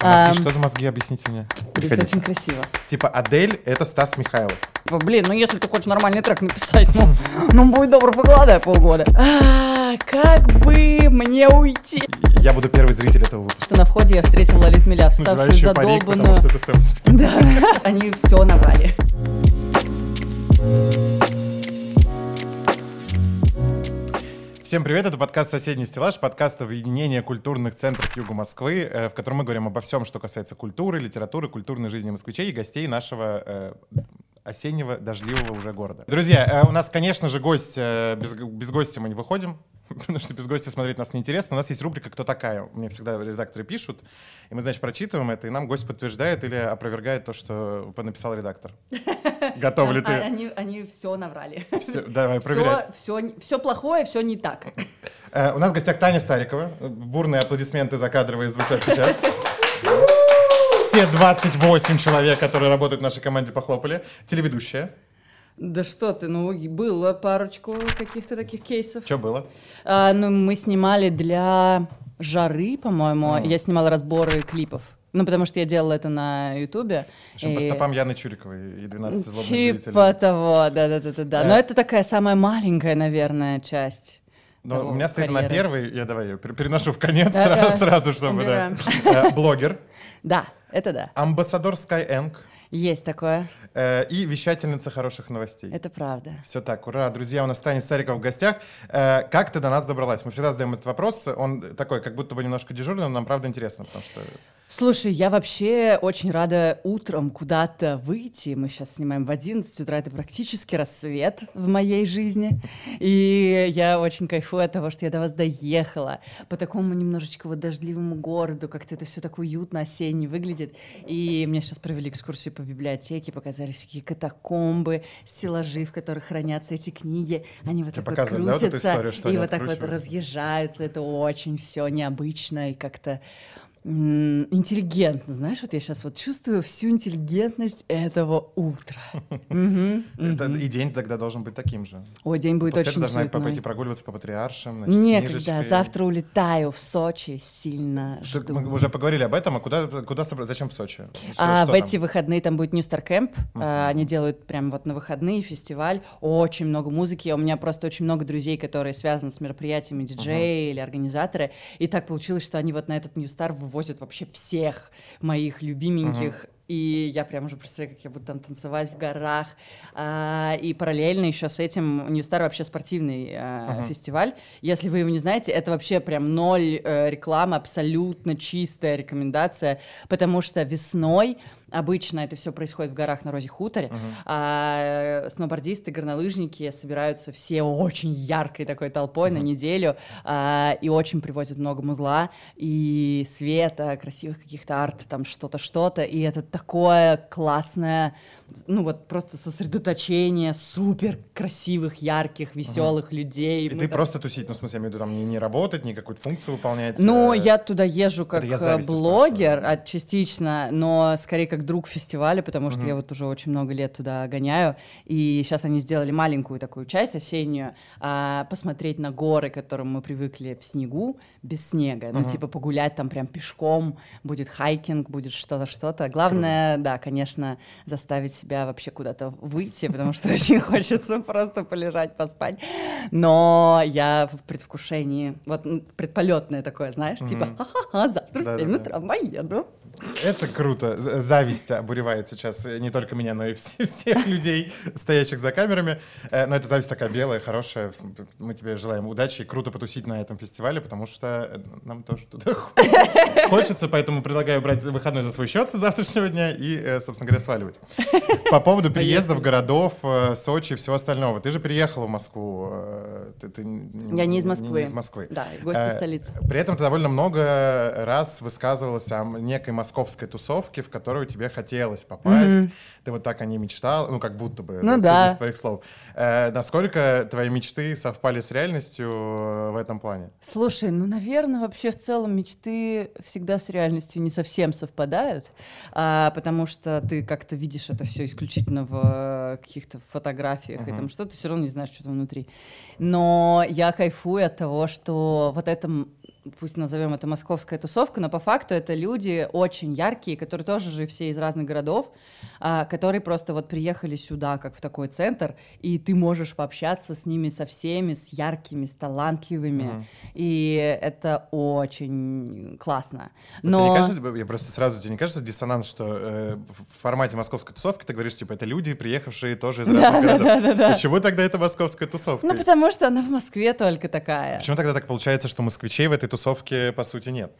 Мозги, что за мозги, объясните мне. Здесь очень красиво. Типа Адель — это Стас Михайлов. Блин, ну если ты хочешь нормальный трек написать, ну будь добр, погладай полгода. Как бы мне уйти? Я буду первый зритель этого выпуска. На входе я встретила Лалит Миля, вставшую задолбанную. Потому что это Сэм Смит. Да, они все наврали. Всем привет, это подкаст «Соседний стеллаж», подкаст объединения культурных центров Юга Москвы, в котором мы говорим обо всем, что касается культуры, литературы, культурной жизни москвичей и гостей нашего осеннего, дождливого уже города. Друзья, у нас, конечно же, гость, без гостя мы не выходим, потому что без гостя смотреть нас неинтересно. У нас есть рубрика «Кто такая?». Мне всегда редакторы пишут, и мы, значит, прочитываем это, и нам гость подтверждает или опровергает то, что написал редактор. Готов ли ты? Они все наврали. Все, давай, проверять. Все плохое, все не так. У нас в гостях Таня Старикова. Бурные аплодисменты закадровые звучат сейчас. Все 28 человек, которые работают в нашей команде, похлопали. Телеведущая. Да что ты, ну было парочку каких-то таких кейсов. Что было? Ну мы снимали для «Жары», по-моему. Я снимала разборы клипов. Ну, потому что я делала это на Ютубе. По стопам Яны Чуриковой и 12 злобных зрителей. Типа того, да. Но это такая самая маленькая, наверное, часть. Но у меня стоит на первой, я давай ее переношу в конец сразу, чтобы... Да. Блогер. Да, это да. Амбассадор Skyeng. Есть такое. И вещательница хороших новостей. Это правда. Все так, ура. Друзья, у нас Таня Старикова в гостях. Как ты до нас добралась? Мы всегда задаем этот вопрос. Он такой, как будто бы немножко дежурный, но нам правда интересно, потому что... Слушай, я вообще очень рада утром куда-то выйти. Мы сейчас снимаем в 11 утра. Это практически рассвет в моей жизни. И я очень кайфую от того, что я до вас доехала. По такому немножечко вот дождливому городу. Как-то это все так уютно, осенне выглядит. И меня сейчас провели экскурсию по библиотеке. Показали всякие катакомбы, стеллажи, в которых хранятся эти книги. Они вот так вот крутятся. Да, вот историю, что и вот так вот разъезжаются. Это очень все необычно и как-то... интеллигентно, знаешь, вот я сейчас вот чувствую всю интеллигентность этого утра. И день тогда должен быть таким же. Ой, день будет очень суетной. После этого должна пойти прогуливаться по Патриаршам. Некогда, завтра улетаю в Сочи, сильно жду. Мы уже поговорили об этом, а куда зачем в Сочи? В эти выходные там будет New Star Camp, они делают прям вот на выходные фестиваль, очень много музыки, у меня просто очень много друзей, которые связаны с мероприятиями, диджеи или организаторы, и так получилось, что они вот на этот New Star возят вообще всех моих любименьких, и я прям уже представляю, как я буду там танцевать в горах, и параллельно еще с этим New Star вообще спортивный фестиваль, если вы его не знаете, это вообще прям ноль рекламы, абсолютно чистая рекомендация, потому что весной обычно это все происходит в горах на Розе Хуторе, а сноубордисты, горнолыжники собираются все очень яркой такой толпой на неделю, и очень привозят много музла и света, красивых каких-то арт, там что-то, и это такое классное, ну вот просто сосредоточение супер красивых, ярких, веселых людей. И ты там... просто тусить, ну в смысле, я имею в виду там не работать, не какую-то функцию выполнять? Ну я туда езжу как блогер, частично, но скорее как друг фестиваля, потому что я вот уже очень много лет туда гоняю, и сейчас они сделали маленькую такую часть осеннюю, посмотреть на горы, к которым мы привыкли в снегу, без снега, ну типа погулять там прям пешком, будет хайкинг, будет что-то. Главное, да, конечно, заставить себя вообще куда-то выйти, потому что очень хочется просто полежать, поспать, но я в предвкушении, вот предполетное такое, знаешь, типа, завтра в 7 утра поеду. Это круто. Зависть обуревает сейчас не только меня, но и всех людей, стоящих за камерами. Но это зависть такая белая, хорошая. Мы тебе желаем удачи и круто потусить на этом фестивале, потому что нам тоже туда хочется. Поэтому предлагаю брать выходной за свой счет завтрашнего дня и, собственно говоря, сваливать. По поводу переездов, городов, Сочи и всего остального. Ты же переехала в Москву. Я не из Москвы. Да, гости столицы. При этом ты довольно много раз высказывалась о некой московской тусовке, в которую тебе хотелось попасть. Ты вот так о ней мечтала, ну, как будто бы, судя из твоих слов. Насколько твои мечты совпали с реальностью в этом плане? Слушай, ну, наверное, вообще в целом мечты всегда с реальностью не совсем совпадают, потому что ты как-то видишь это все исключительно в каких-то фотографиях и там что-то, все равно не знаешь, что там внутри. Но я кайфую от того, что вот это... пусть назовем это московская тусовка, но по факту это люди очень яркие, которые тоже же все из разных городов, которые просто вот приехали сюда, как в такой центр, и ты можешь пообщаться с ними, со всеми, с яркими, с талантливыми, и это очень классно. Но... Тебе не кажется, я просто сразу, тебе не кажется диссонанс, что в формате московской тусовки ты говоришь, типа, это люди, приехавшие тоже из разных городов. Да. Почему тогда это московская тусовка? Ну, потому что она в Москве только такая. Почему тогда так получается, что москвичей в этой тусовке, по сути, нет?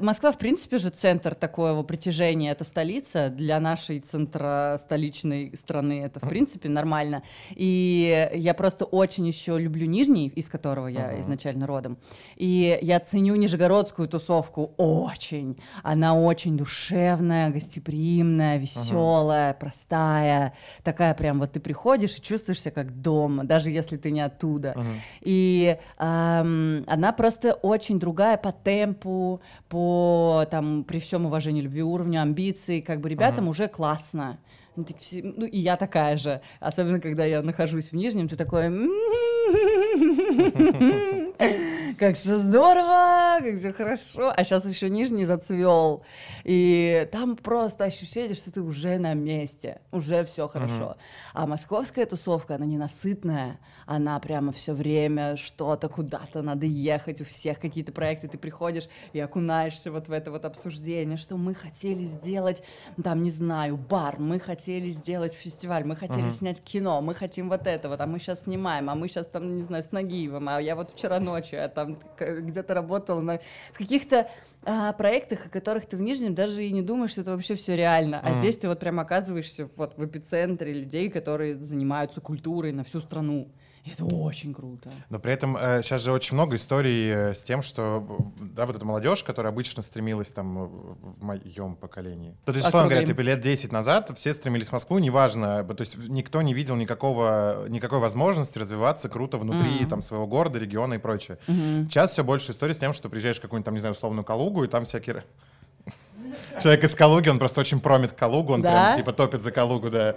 Москва, в принципе, же центр такого притяжения, это столица. Для нашей центростоличной страны это, в принципе, нормально. И я просто очень еще люблю Нижний, из которого я изначально родом. И я ценю нижегородскую тусовку очень. Она очень душевная, гостеприимная, веселая, простая. Такая прям вот ты приходишь и чувствуешь себя как дома, даже если ты не оттуда. И она просто очень другая по темпу, по там при всем уважении, любви, уровню, амбиций, как бы ребятам уже классно. Ну и я такая же, особенно когда я нахожусь в Нижнем, ты такой, как все здорово, как все хорошо, а сейчас еще Нижний зацвел, и там просто ощущение, что ты уже на месте, уже все хорошо. А московская тусовка, она ненасытная, она прямо все время что-то, куда-то надо ехать, у всех какие-то проекты, ты приходишь и окунаешься вот в это вот обсуждение, что мы хотели сделать, там, не знаю, бар, мы хотели сделать фестиваль, мы хотели снять кино, мы хотим вот это вот, а мы сейчас снимаем, а мы сейчас там, не знаю, с Нагиевым, а я вот вчера ночью, а там где-то работала в каких-то проектах, о которых ты в Нижнем даже и не думаешь, что это вообще все реально. А здесь ты вот прям оказываешься вот в эпицентре людей, которые занимаются культурой на всю страну. Это очень круто. Но при этом сейчас же очень много историй с тем, что да, вот эта молодежь, которая обычно стремилась там в моем поколении. То есть, условно говоря, типа, лет 10 назад все стремились в Москву, неважно, то есть никто не видел никакой возможности развиваться круто внутри там, своего города, региона и прочее. Сейчас все больше историй с тем, что приезжаешь в какую-нибудь там, не знаю, условную Калугу, и там всякие... Человек из Калуги, он просто очень промит Калугу, он прям типа топит за Калугу, да.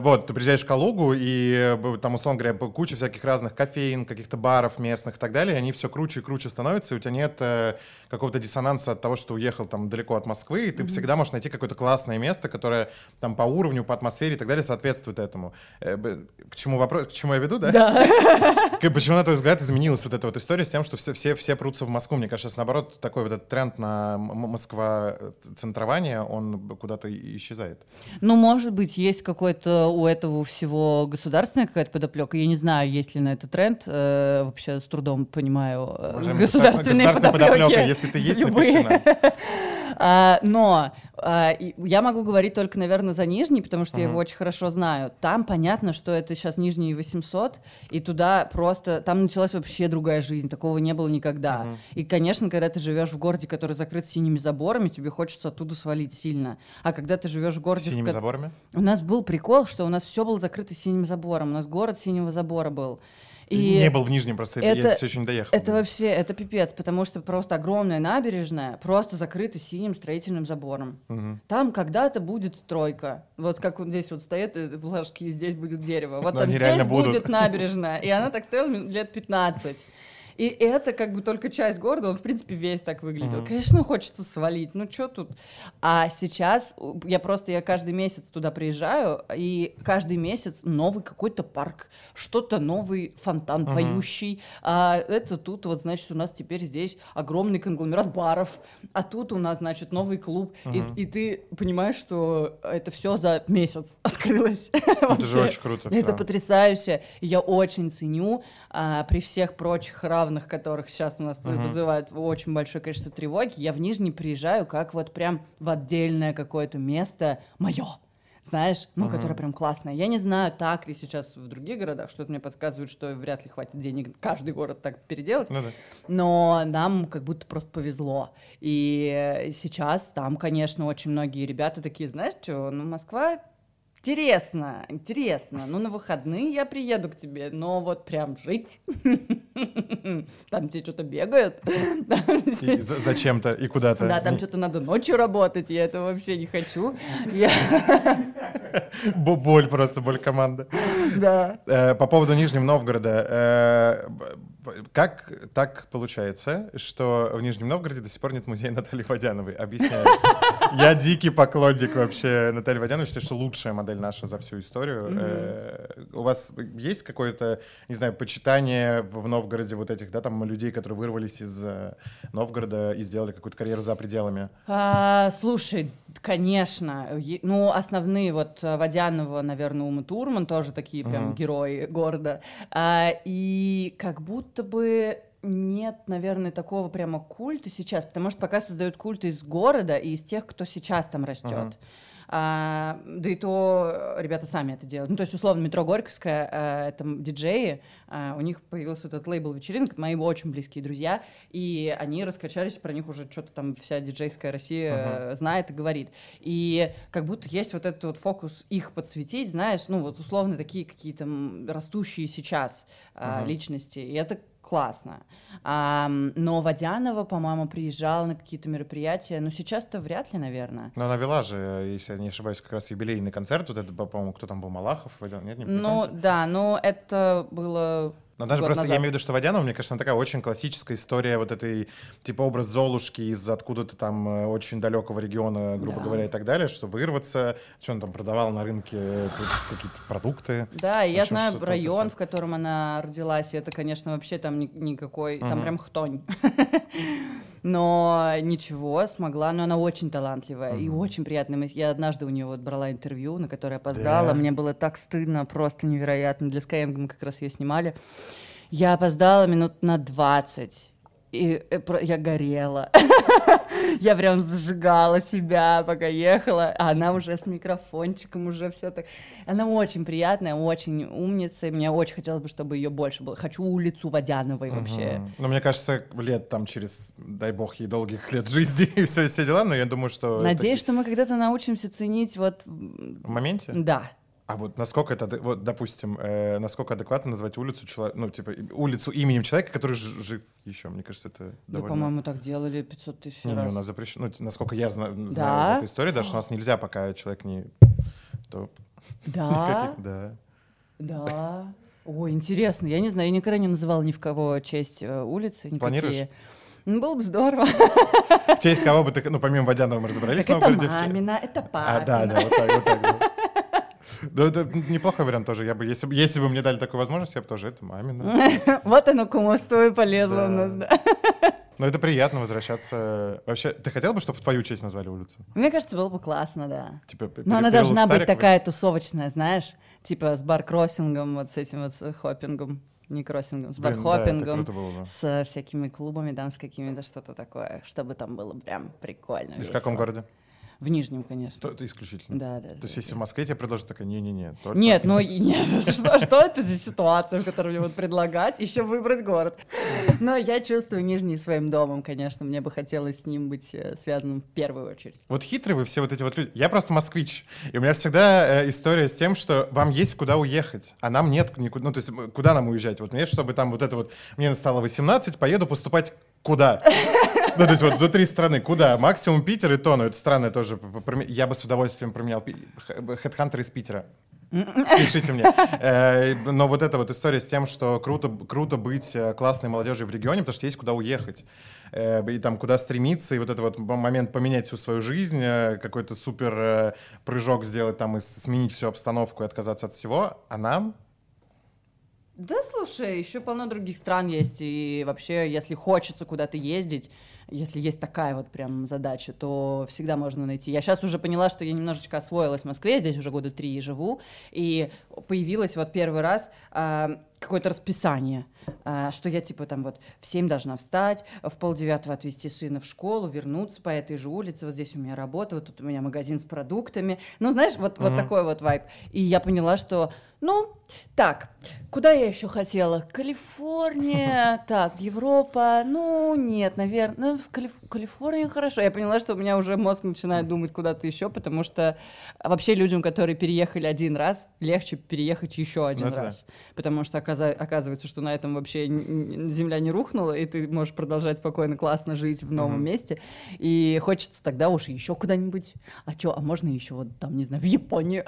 Вот, ты приезжаешь в Калугу, и там, условно говоря, куча всяких разных кофеин, каких-то баров местных и так далее, они все круче и круче становятся, и у тебя нет какого-то диссонанса от того, что уехал там далеко от Москвы, и ты всегда можешь найти какое-то классное место, которое там по уровню, по атмосфере и так далее соответствует этому. К чему вопрос, к чему я веду, да? Да. Почему, на твой взгляд, изменилась вот эта вот история с тем, что все прутся в Москву? Мне кажется, наоборот, такой вот этот тренд на Москва-центрование, он куда-то исчезает. Ну, может быть, есть какой-то у этого всего государственная какая-то подоплека. Я не знаю, есть ли на это тренд. Вообще с трудом понимаю государственные подоплеки. Если ты есть, напиши нам. Но я могу говорить только, наверное, за Нижний, потому что я его очень хорошо знаю. Там понятно, что это сейчас Нижний 800, и туда просто... Там началась вообще другая жизнь, такого не было никогда. И, конечно, когда ты живешь в городе, который закрыт синими заборами, тебе хочется оттуда свалить сильно. А когда ты живешь в городе... Синими заборами? У нас был прикол, что у нас все было закрыто синим забором. У нас город синего забора был. И не был в Нижнем, просто я все еще не доехал. Это вообще, это пипец, потому что просто огромная набережная, просто закрыта синим строительным забором. Там когда-то будет стройка. Вот как вот здесь вот стоят флажки, и здесь будет дерево. Вот там здесь будет набережная. И она так стояла лет 15. И это как бы только часть города, он, в принципе, весь так выглядел. Конечно, хочется свалить, ну что тут? А сейчас я каждый месяц туда приезжаю, и каждый месяц новый какой-то парк, что-то новый фонтан поющий. А это тут вот, значит, у нас теперь здесь огромный конгломерат баров, а тут у нас, значит, новый клуб. И ты понимаешь, что это все за месяц открылось. Это же очень круто. Это потрясающе. Я очень ценю при всех прочих равных, которых сейчас у нас вызывают очень большое количество тревоги, я в Нижний приезжаю как вот прям в отдельное какое-то место мое, знаешь, ну, которое прям классное. Я не знаю, так ли сейчас в других городах, что-то мне подсказывает, что вряд ли хватит денег каждый город так переделать, но нам как будто просто повезло. И сейчас там, конечно, очень многие ребята такие, знаешь, что, ну, Москва... Интересно, интересно. Ну, на выходные я приеду к тебе, но вот прям жить. Там тебе что-то бегают. Зачем-то и куда-то. Да, там что-то надо ночью работать, я этого вообще не хочу. Боль просто, боль команды. Да. По поводу Нижнего Новгорода. Как так получается, что в Нижнем Новгороде до сих пор нет музея Натальи Водяновой? Объясняю. Я дикий поклонник вообще Натальи Водяновой. Считаю, что лучшая модель наша за всю историю. У вас есть какое-то, не знаю, почитание в Новгороде вот этих, да, там людей, которые вырвались из Новгорода и сделали какую-то карьеру за пределами? Слушай, конечно. Ну, основные вот Водянова, наверное, Ума Турман, тоже такие прям герои города. И как будто бы нет, наверное, такого прямо культа сейчас, потому что пока создают культ из города и из тех, кто сейчас там растет. Да и то ребята сами это делают. Ну, то есть, условно, метро Горьковская, это диджеи, у них появился вот этот лейбл «Вечеринка», мои очень близкие друзья, и они раскачались, про них уже что-то там вся диджейская Россия знает и говорит. И как будто есть вот этот вот фокус их подсветить, знаешь, ну вот условно такие какие-то растущие сейчас личности, и это классно. Но Водянова, по-моему, приезжала на какие-то мероприятия. Но сейчас-то вряд ли, наверное. Но она вела же, если я не ошибаюсь, как раз юбилейный концерт. Вот это, по-моему, кто там был, Малахов? Нет, не помню. Ну, да, но это было... Но даже просто назад. Я имею в виду, что Водянова, мне кажется, она такая очень классическая история вот этой, типа, образ Золушки из откуда-то там очень далекого региона, грубо говоря, и так далее, что вырваться, что она там продавала на рынке какие-то продукты. Да, и я знаю район, в котором она родилась, и это, конечно, вообще там никакой, там прям хтонь. Но ничего, смогла, но она очень талантливая и очень приятная. Я однажды у нее вот брала интервью, на которое опоздала, мне было так стыдно, просто невероятно. Для Skyeng мы как раз ее снимали. Я опоздала минут на 20, и я горела. Я прям зажигала себя, пока ехала, а она уже с микрофончиком, уже все так... Она очень приятная, очень умница, и мне очень хотелось бы, чтобы ее больше было. Хочу улицу Водяновой вообще. Ну, мне кажется, лет там через, дай бог ей долгих лет жизни и все дела, но я думаю, что... Надеюсь, что мы когда-то научимся ценить вот... В моменте? Да. А вот насколько это, вот, допустим, насколько адекватно назвать улицу ну, типа, улицу именем человека, который жив еще? Мне кажется, это довольно... Да, по-моему, так делали 500 тысяч раз. Не, у нас запрещено. Ну, насколько я знаю эту историю, даже у нас нельзя, пока человек не... Да? Да. Да. Ой, интересно. Я не знаю, я никогда не называла ни в кого честь улицы. Никакие. Планируешь? Ну, было бы здорово. В честь кого бы ты... Ну, помимо Водянова мы разобрались. Так это мамина, это папина. А, да, вот так. Да, это неплохой вариант тоже. Я бы, если бы мне дали такую возможность, я бы тоже это мамина. Вот оно кумовство и полезло у нас, да. Но это приятно возвращаться. Вообще, ты хотела бы, чтобы в твою честь назвали улицу? Мне кажется, было бы классно, да. Но она должна быть такая тусовочная, знаешь, типа с бар-кроссингом, вот с этим вот хоппингом. Не кроссингом, с бархоппингом, да, с всякими клубами, там, с какими-то что-то такое, чтобы там было прям прикольно. И в каком городе? В Нижнем, конечно. Это исключительно. Да. То есть, если в Москве тебе предложат, такая, не-не-не. Нет, ну, что это за ситуация, в которой мне будут предлагать еще выбрать город? Но я чувствую Нижний своим домом, конечно. Мне бы хотелось с ним быть связанным в первую очередь. Вот хитрые вы все вот эти вот люди. Я просто москвич. И у меня всегда история с тем, что вам есть куда уехать, а нам нет никуда. Ну, то есть, куда нам уезжать? Вот мне, чтобы там вот это вот... Мне стало 18, поеду поступать куда? Ну, то есть вот внутри страны. Куда? Максимум Питер и то, но это странное тоже. Я бы с удовольствием променял хедхантер из Питера. Пишите мне. Но вот эта вот история с тем, что круто быть классной молодежью в регионе, потому что есть куда уехать. И там куда стремиться, и вот этот вот момент поменять всю свою жизнь, какой-то супер прыжок сделать там и сменить всю обстановку и отказаться от всего. А нам... Да, слушай, еще полно других стран есть, и вообще, если хочется куда-то ездить, если есть такая вот прям задача, то всегда можно найти. Я сейчас уже поняла, что я немножечко освоилась в Москве, здесь уже 3 года живу, и появилось вот первый раз какое-то расписание, что я типа там вот в 7 должна встать, в 8:30 отвезти сына в школу, вернуться по этой же улице, вот здесь у меня работа, вот тут у меня магазин с продуктами, ну, знаешь, вот такой вот вайб. И я поняла, что... Ну, так, куда я еще хотела? Калифорния, так, Европа, ну, нет, наверное, в Калифорнии хорошо. Я поняла, что у меня уже мозг начинает думать куда-то еще, потому что вообще людям, которые переехали один раз, легче переехать еще один раз, потому что, оказывается, что на этом вообще земля не рухнула, и ты можешь продолжать спокойно, классно жить в новом месте. И хочется тогда уж еще куда-нибудь. А что, а можно еще вот там, не знаю, в Японию?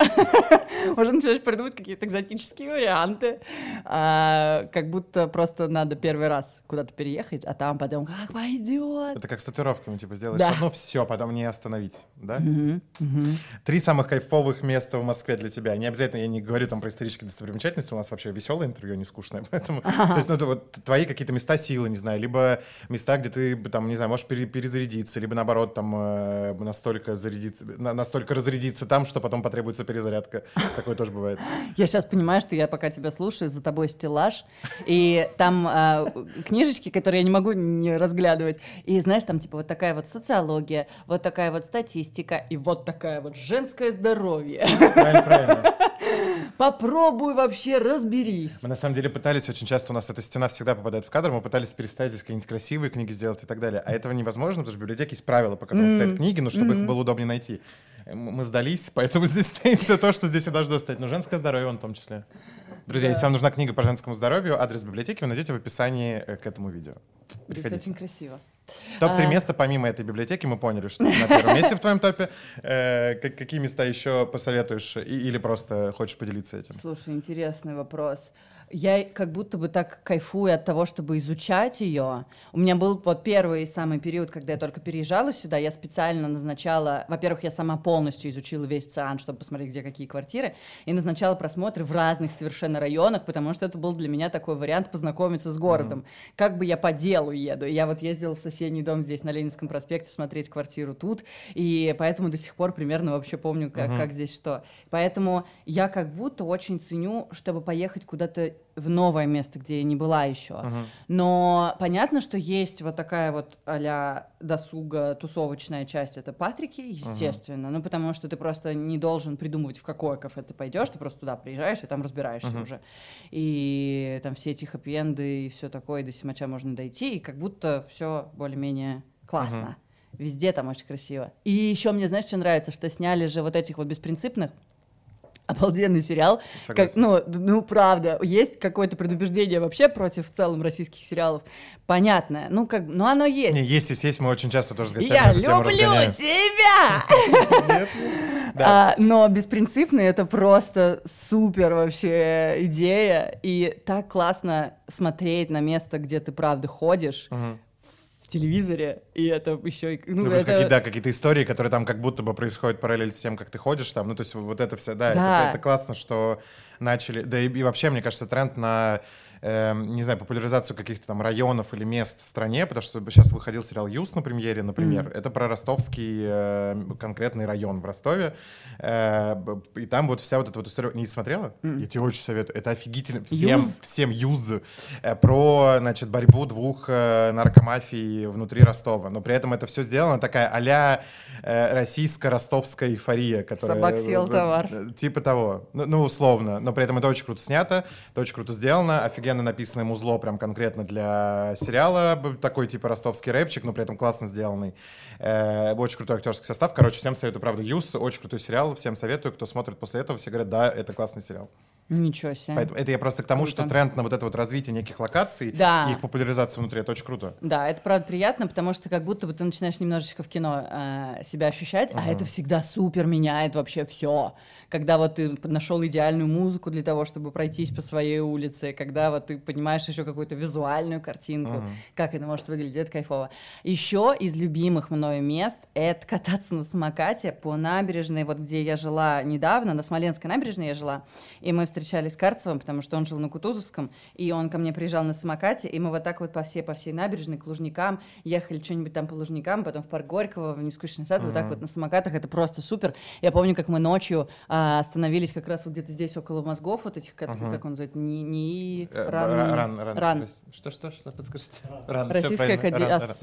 Уже начинаешь придумывать какие-то экзотические варианты. Как будто просто надо первый раз куда-то переехать, а там потом как пойдет. Это как с татуировками, типа, сделаешь одно, все, потом не остановить, да? Три самых кайфовых места в Москве для тебя. Не обязательно, я не говорю там про исторические достопримечательности, у нас вообще веселое интервью, не скучное, поэтому... То есть, ну, это вот твои какие-то места силы, не знаю, либо места, где ты, там, не знаю, можешь перезарядиться, либо, наоборот, там, настолько разрядиться там, что потом потребуется перезарядка. Такое тоже бывает. Я сейчас понимаю, что я пока тебя слушаю, за тобой стеллаж, и там книжечки, которые я не могу не разглядывать, и, знаешь, там, типа, вот такая вот социология, вот такая вот статистика, и вот такая вот женское здоровье. Правильно, правильно. Попробуй вообще, разберись. Мы на самом деле пытались, очень часто у нас эта стена всегда попадает в кадр, мы пытались переставить здесь какие-нибудь красивые книги сделать и так далее. А этого невозможно, потому что в библиотеке есть правила, по которым стоят книги, но чтобы их было удобнее найти. Мы сдались, поэтому здесь стоит все то, что здесь и должно стоять. Но женское здоровье он в том числе. Друзья, если вам нужна книга по женскому здоровью, адрес библиотеки вы найдете в описании к этому видео. Приходите. Здесь очень красиво. Топ-3 места помимо этой библиотеки, мы поняли, что на первом месте в твоем топе. Какие места еще посоветуешь или просто хочешь поделиться этим? Слушай, интересный вопрос. Я как будто бы так кайфую от того, чтобы изучать ее. У меня был вот первый самый период, когда я только переезжала сюда, я специально назначала... Во-первых, я сама полностью изучила весь Циан, чтобы посмотреть, где какие квартиры, и назначала просмотры в разных совершенно районах, потому что это был для меня такой вариант познакомиться с городом. Как бы я по делу еду. Я вот ездила в соседний дом здесь, на Ленинском проспекте, смотреть квартиру тут, и поэтому до сих пор примерно вообще помню, как здесь что. Поэтому я как будто очень ценю, чтобы поехать куда-то в новое место, где я не была еще. Но понятно, что есть вот такая вот а-ля досуга, тусовочная часть, это Патрики, естественно, ну потому что ты просто не должен придумывать, в какое кафе ты пойдешь, ты просто туда приезжаешь и там разбираешься уже. И там все эти хэппи-энды и все такое, до симача можно дойти, и как будто все более-менее классно. Везде там очень красиво. И еще мне, знаешь, что нравится, что сняли же вот этих вот беспринципных, обалденный сериал. Как, ну, правда, есть какое-то предубеждение вообще против в целом российских сериалов. Понятно. Ну, как, ну оно есть. Не, есть. Мы очень часто тоже с гостями я люблю тебя! Но беспринципный — это просто супер вообще идея. И так классно смотреть на место, где ты правда ходишь, телевизоре, и это еще... Ну, это... Какие-то истории, которые там как будто бы происходят параллель с тем, как ты ходишь там, ну, то есть вот это все, это классно, что начали, да и вообще, мне кажется, тренд на, не знаю, популяризацию каких-то там районов или мест в стране, потому что сейчас выходил сериал «Юз» на премьере, например, это про ростовский конкретный район в Ростове, и там вот вся вот эта вот история... Не смотрела? Я тебе очень советую, это офигительно, всем «Юз», про, значит, борьбу двух наркомафий внутри Ростова, но при этом это все сделано такая а-ля российско-ростовская эйфория, которая... Собак съел товар. Типа того, ну, условно, но при этом это очень круто снято, это очень круто сделано, офигенно написанное музло прям конкретно для сериала, такой типа ростовский рэпчик, но при этом классно сделанный. Очень крутой актерский состав. Короче, всем советую, правда, «Юз», очень крутой сериал, всем советую, кто смотрит после этого, все говорят, да, это классный сериал. Ничего себе. Поэтому, это я просто к тому, что тренд на вот это вот развитие неких локаций и их популяризацию внутри, это очень круто. Да, это правда приятно, потому что как будто бы ты начинаешь немножечко в кино себя ощущать, а это всегда супер меняет вообще все. Когда вот ты нашел идеальную музыку для того, чтобы пройтись по своей улице, когда вот ты понимаешь еще какую-то визуальную картинку, как это может выглядеть, это кайфово. Еще из любимых мною мест это кататься на самокате по набережной, вот где я жила недавно, на Смоленской набережной я жила, и мы встречались с Карцевым, потому что он жил на Кутузовском, и он ко мне приезжал на самокате, и мы вот так вот по всей набережной, к Лужникам, ехали что-нибудь там по Лужникам, потом в парк Горького, в Нескучный сад, вот так вот на самокатах, это просто супер. Я помню, как мы ночью остановились как раз вот где-то здесь около мозгов, вот этих, как он называется, РАН. Что, подскажите? РАН. Российская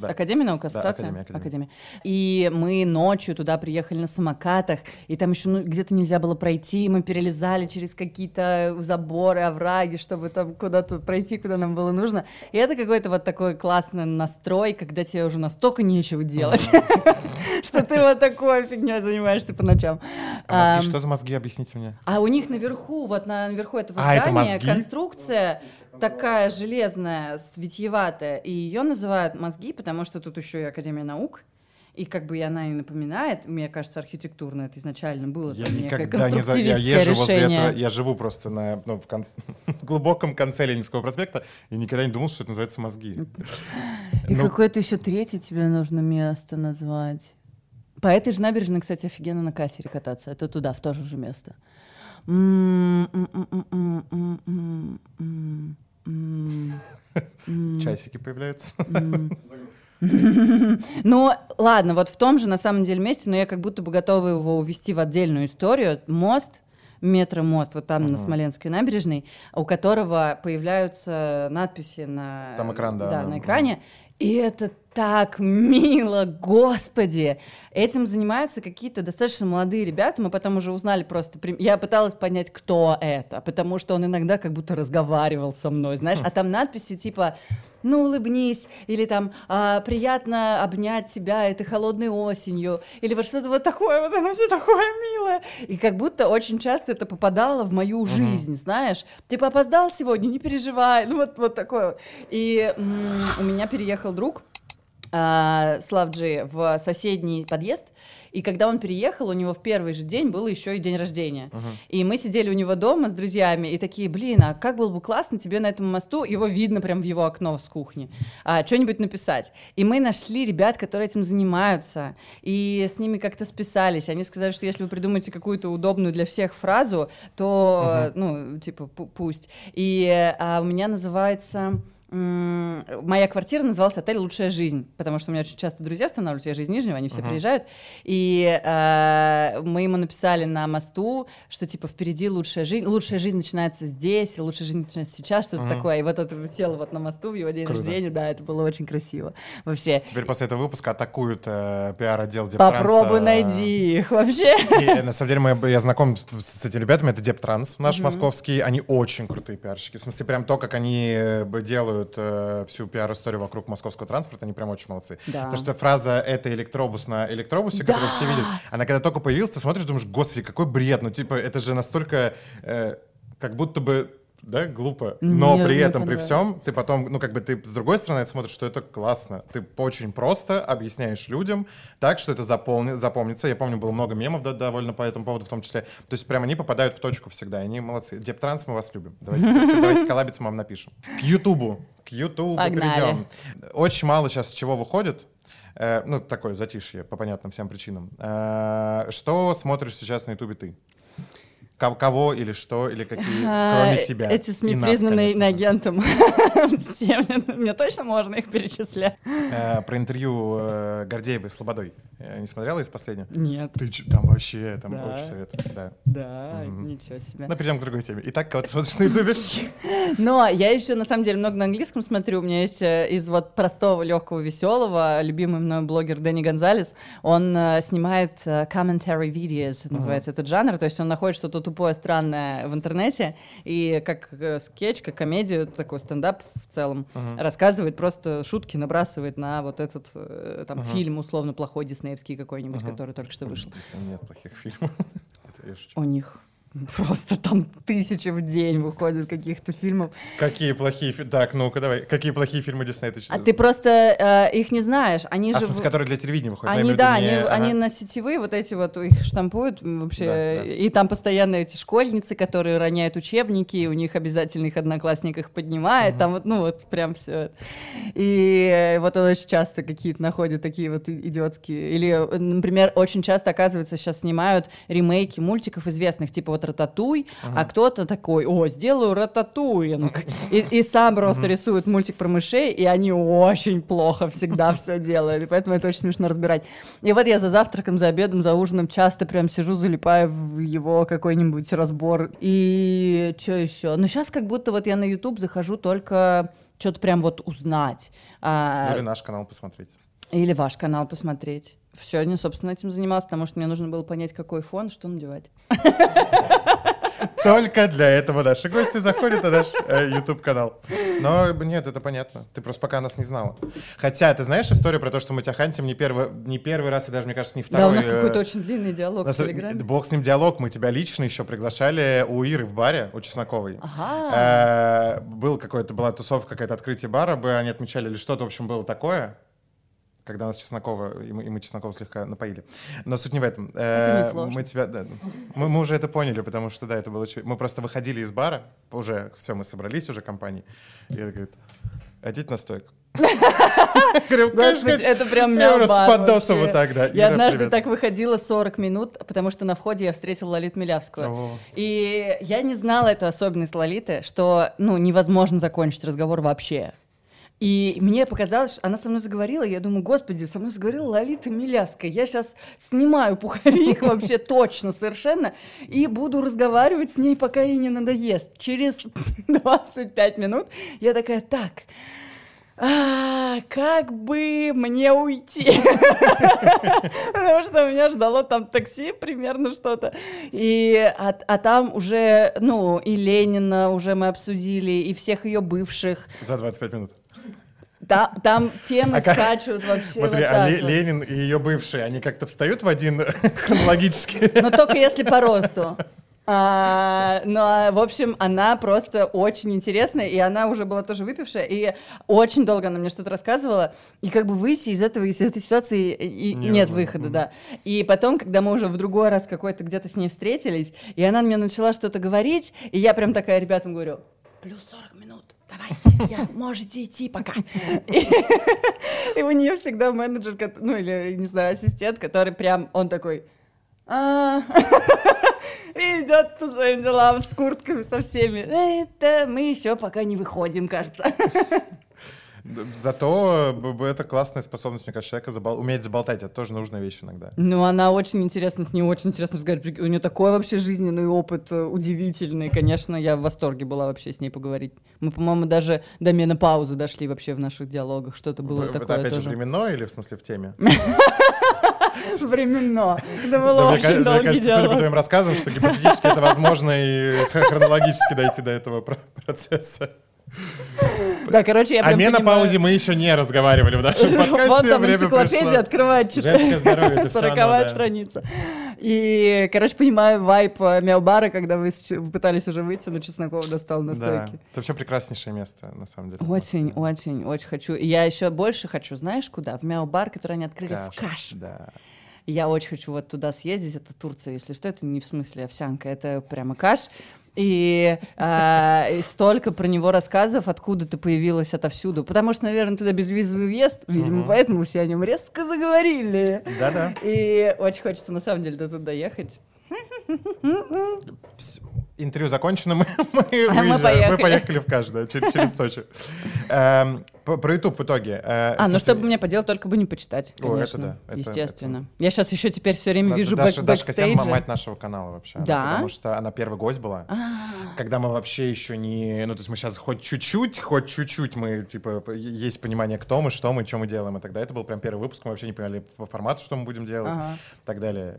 Академия наук, ассоциация? Академия. И мы ночью туда приехали на самокатах, и там еще где-то нельзя было пройти, мы перелезали через какие-то заборы, овраги, чтобы там куда-то пройти, куда нам было нужно. И это какой-то вот такой классный настрой, когда тебе уже настолько нечего делать, что ты вот такой фигней занимаешься по ночам. А мозги, что за мозги, объясните мне? А у них наверху, вот наверху этого здания конструкция такая железная, витьеватая, и ее называют мозги, потому что тут еще и Академия наук. И как бы она и напоминает, мне кажется, архитектурно это изначально было. Я никогда не езжу возле этого. Я живу просто на глубоком конце Ленинского проспекта и никогда не думал, что это называется мозги. И какое-то еще третье тебе нужно место назвать. По этой же набережной, кстати, офигенно на катере кататься. Это туда, в то же место. Часики появляются. Ну, ладно, вот в том же, на самом деле, месте, но я как будто бы готова его увести в отдельную историю. Мост, метромост, вот там на Смоленской набережной, у которого появляются надписи на... Там экран, да. Да, на экране. И это так мило, господи! Этим занимаются какие-то достаточно молодые ребята, мы потом уже узнали просто... Я пыталась понять, кто это, потому что он иногда как будто разговаривал со мной, знаешь, а там надписи типа... Ну, улыбнись, или там приятно обнять тебя этой холодной осенью, или вот что-то вот такое, вот оно все такое милое. И как будто очень часто это попадало в мою жизнь, знаешь. Типа опоздал сегодня, не переживай, ну вот такое. И у меня переехал друг Славджи в соседний подъезд, и когда он переехал, у него в первый же день был еще и день рождения. И мы сидели у него дома с друзьями и такие, блин, а как было бы классно тебе на этом мосту, его видно прям в его окно с кухни, что-нибудь написать. И мы нашли ребят, которые этим занимаются, и с ними как-то списались. Они сказали, что если вы придумаете какую-то удобную для всех фразу, то, ну, типа, пусть. И у меня называется... Моя квартира называлась «Отель Лучшая жизнь», потому что у меня очень часто друзья останавливаются, я же из Нижнего, они все приезжают, и мы ему написали на мосту, что типа впереди лучшая жизнь начинается здесь, лучшая жизнь начинается сейчас, что-то такое, и вот это висело вот на мосту в его день рождения, да, это было очень красиво вообще. Теперь после этого выпуска атакуют пиар-отдел Дептранса. Попробуй найди их вообще. И, на самом деле я знаком с этими ребятами, это Дептранс наш московский, они очень крутые пиарщики, в смысле прям то, как они делают всю пиар-историю вокруг московского транспорта, они прям очень молодцы. Да. Потому что фраза «это электробус на электробусе», да, которую все видят, она когда только появилась, ты смотришь, думаешь, господи, какой бред, ну типа это же настолько как будто бы, да, глупо, но мне при этом, при всем, ты потом, ну как бы ты с другой стороны смотришь, что это классно, ты очень просто объясняешь людям так, что это запомнится, я помню, было много мемов, да, довольно по этому поводу в том числе, то есть прям они попадают в точку всегда, они молодцы. Дептранс, мы вас любим, давайте коллабиться, мы вам напишем. К Ютубу придем. Очень мало сейчас чего выходит. Ну, такое затишье, по понятным всем причинам. Что смотришь сейчас на Ютубе ты? Кого или что, или какие, кроме себя? Эти СМИ признаны иноагентом. Всем, мне точно можно их перечислять. Про интервью Гордеевой с Слободой не смотрела из последнего? Нет. Ты там вообще, там да, очень советую. Да, да, ничего себе. Ну, перейдем к другой теме. Итак, кого ты смотришь на Ютубе? Но я еще, на самом деле, много на английском смотрю. У меня есть из вот простого, легкого, веселого, любимый мной блогер Дэнни Гонзалес. Он снимает commentary videos, называется этот жанр. То есть он находит что-то тупое, странное в интернете, и как скетч, как комедию, такой стендап в целом, рассказывает, просто шутки набрасывает на вот этот там фильм, условно, плохой диснеевский какой-нибудь, который только что вышел. Дисней нет плохих фильмов. У них просто там тысячи в день выходят каких-то фильмов. Какие плохие фильмы? Так, ну-ка давай. Какие плохие фильмы Диснея ты читаешь? А ты просто их не знаешь. Они же... с которые для телевидения выходят. Они, да, они на сетевые, вот эти вот, их штампуют вообще. Да, да. И там постоянно эти школьницы, которые роняют учебники, и у них обязательно их одноклассник их поднимает. Там вот, ну вот, прям все. И вот он очень часто какие-то находит такие вот идиотские. Или, например, очень часто, оказывается, сейчас снимают ремейки мультиков известных, типа вот «Рататуй», а кто-то такой: «О, сделаю рататуинг», и сам просто рисует мультик про мышей, и они очень плохо всегда все делают, и поэтому это очень смешно разбирать. И вот я за завтраком, за обедом, за ужином часто прям сижу, залипаю в его какой-нибудь разбор. И что еще? Ну, сейчас как будто вот я на YouTube захожу только что-то прям вот узнать. Или наш канал посмотреть. Или ваш канал посмотреть. Сегодня, собственно, этим занималась, потому что мне нужно было понять, какой фон, что надевать. Только для этого наши гости заходят на наш YouTube-канал. Но нет, это понятно. Ты просто пока нас не знала. Хотя, ты знаешь историю про то, что мы тебя хантим не первый раз, и даже, мне кажется, не второй. Да, у нас какой-то очень длинный диалог в Телеграме. Бог с ним диалог. Мы тебя лично еще приглашали у Иры в баре, у Чесноковой. Ага. Была тусовка, какая-то открытие бара, они отмечали или что-то, в общем, было такое. Когда нас Чеснокова, и мы Чеснокова слегка напоили. Но суть не в этом. Это не сложно. Мы уже это поняли, потому что, да, это было... Мы просто выходили из бара, уже все, мы собрались уже компанией. И она говорит, одеть на стойку. Это прям мяу-бар. Я с подноса вот так, да. Я однажды так выходила 40 минут, потому что на входе я встретила Лалит Милявскую. И я не знала эту особенность Лолиты, что невозможно закончить разговор вообще. И мне показалось, что она со мной заговорила, я думаю, господи, со мной заговорила Лалита Милявская, я сейчас снимаю пуховик вообще точно, совершенно, и буду разговаривать с ней, пока ей не надоест. Через 25 минут я такая, так, как бы мне уйти? Потому что меня ждало там такси примерно что-то. А там уже, и Ленина уже мы обсудили, и всех ее бывших. За 25 минут. Там темы скачут вообще. Смотри, Ленин и ее бывшие, они как-то встают в один хронологически. Но только если по росту. В общем, она просто очень интересная, и она уже была тоже выпившая, и очень долго она мне что-то рассказывала, и как бы выйти из этой ситуации нет выхода, да. И потом, когда мы уже в другой раз какой-то где-то с ней встретились, и она мне начала что-то говорить, и я прям такая ребятам говорю, плюс 40 минут. Давайте, можете идти пока. И у нее всегда менеджер, или, не знаю, ассистент, который прям, он такой, и идет по своим делам с куртками, со всеми. Это мы еще пока не выходим, кажется. Зато это классная способность, мне кажется, человека уметь заболтать. Это тоже нужная вещь иногда. Она очень интересна, с ней очень интересно разговаривать. У нее такой вообще жизненный опыт удивительный. Конечно, я в восторге была вообще с ней поговорить. Мы, по-моему, даже до менопаузы дошли вообще в наших диалогах. Что-то было такое тоже. Это опять же временно или в смысле в теме? Временно. Это было очень долгий диалог. Мне кажется, судя по твоим рассказам, что гипотетически это возможно и хронологически дойти до этого процесса. Да, короче, я прям менопаузе мы еще не разговаривали в нашем подкасте. Вот там энциклопедия открывает 40-я страница. И, короче, понимаю вайб мяу-бара, когда вы пытались уже выйти, но Чеснокова достал на стойке. Да, это вообще прекраснейшее место, на самом деле. Очень, очень, очень хочу. И я еще больше хочу, знаешь, куда? В мяу-бар, который они открыли в Каш. Да. Я очень хочу вот туда съездить. Это Турция, если что. Это не в смысле овсянка, это прямо Каш. И столько про него рассказов, откуда ты появилась отовсюду. Потому что, наверное, туда безвизовый въезд, видимо, поэтому все о нем резко заговорили. Да-да. И очень хочется, на самом деле, до туда доехать. Интервью закончено, мы поехали в Каш, да, через Сочи. Про YouTube в итоге. Ну чтобы мне поделать, только бы не почитать, конечно, естественно. Я сейчас еще теперь все время вижу бэкстейджи. Даша Косян, мать нашего канала вообще, потому что она первый гость была, когда мы вообще еще не... Ну, то есть мы сейчас хоть чуть-чуть мы, типа, есть понимание, кто мы, что мы, что мы делаем, и тогда это был прям первый выпуск, мы вообще не понимали по формату, что мы будем делать, и так далее.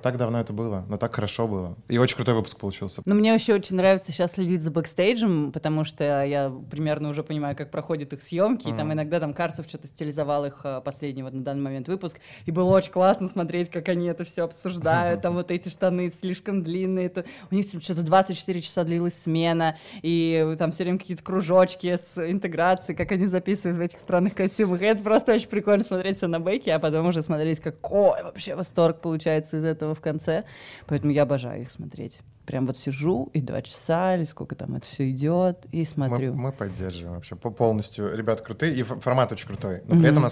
Так давно это было, но так хорошо было. И очень крутой выпуск получился. Но мне еще очень нравится сейчас следить за бэкстейджем, потому что я примерно уже понимаю, как проходит их съемки, и там иногда Карцев что-то стилизовал их последний вот на данный момент выпуск, и было очень классно смотреть, как они это все обсуждают, там вот эти штаны слишком длинные, у них что-то 24 часа длилась смена, и там все время какие-то кружочки с интеграцией, как они записывают в этих странных костюмах, и это просто очень прикольно смотреть все на бэке, а потом уже смотреть, какой вообще восторг получается из этого в конце, поэтому я обожаю их смотреть. Прям вот сижу и 2 часа, или сколько там это все идет, и смотрю. Мы поддерживаем вообще полностью. Ребята крутые, и формат очень крутой. Но при этом,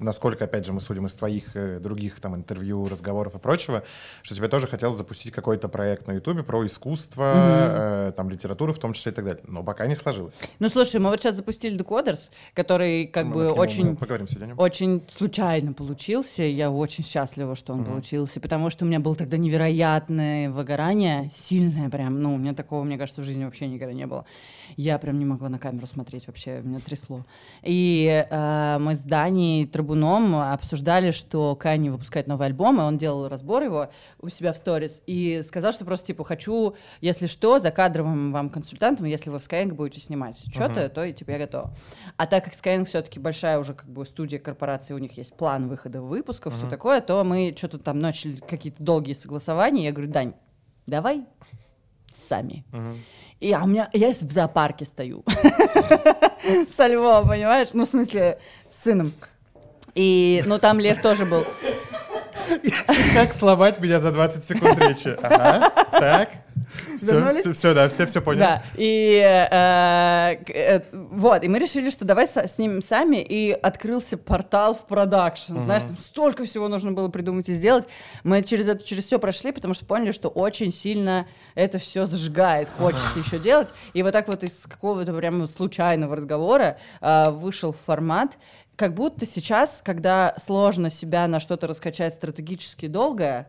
насколько, опять же, мы судим из твоих других там интервью, разговоров и прочего, что тебе тоже хотелось запустить какой-то проект на Ютубе про искусство, там, литературу в том числе и так далее. Но пока не сложилось. Ну, слушай, мы вот сейчас запустили Декодерс, который очень случайно получился. Я очень счастлива, что он получился, потому что у меня было тогда невероятное выгорание, сильная прям, ну, у меня такого, мне кажется, в жизни вообще никогда не было. Я прям не могла на камеру смотреть вообще, меня трясло. И мы с Даней Трабуном обсуждали, что Канье выпускает новый альбом, и он делал разбор его у себя в сторис, и сказал, что просто, типа, хочу, если что, за кадровым вам консультантом, если вы в Skyeng будете снимать что-то, то и типа я готова. А так как Skyeng все-таки большая уже как бы студия корпорации, у них есть план выхода выпусков, все такое, то мы что-то там начали какие-то долгие согласования, я говорю: Дань, давай сами. И а у меня, я в зоопарке стою со львом, понимаешь? Ну, в смысле, с сыном. И, ну, там лев тоже был. Как сломать меня за 20 секунд речи? Ага, так. Все поняли. Да, и вот, и мы решили, что давай снимем сами, и открылся портал в продакшн, знаешь, там столько всего нужно было придумать и сделать, мы через это, через все прошли, потому что поняли, что очень сильно это все зажигает, хочется еще делать, и вот так вот из какого-то прямо случайного разговора вышел формат, как будто сейчас, когда сложно себя на что-то раскачать стратегически долго,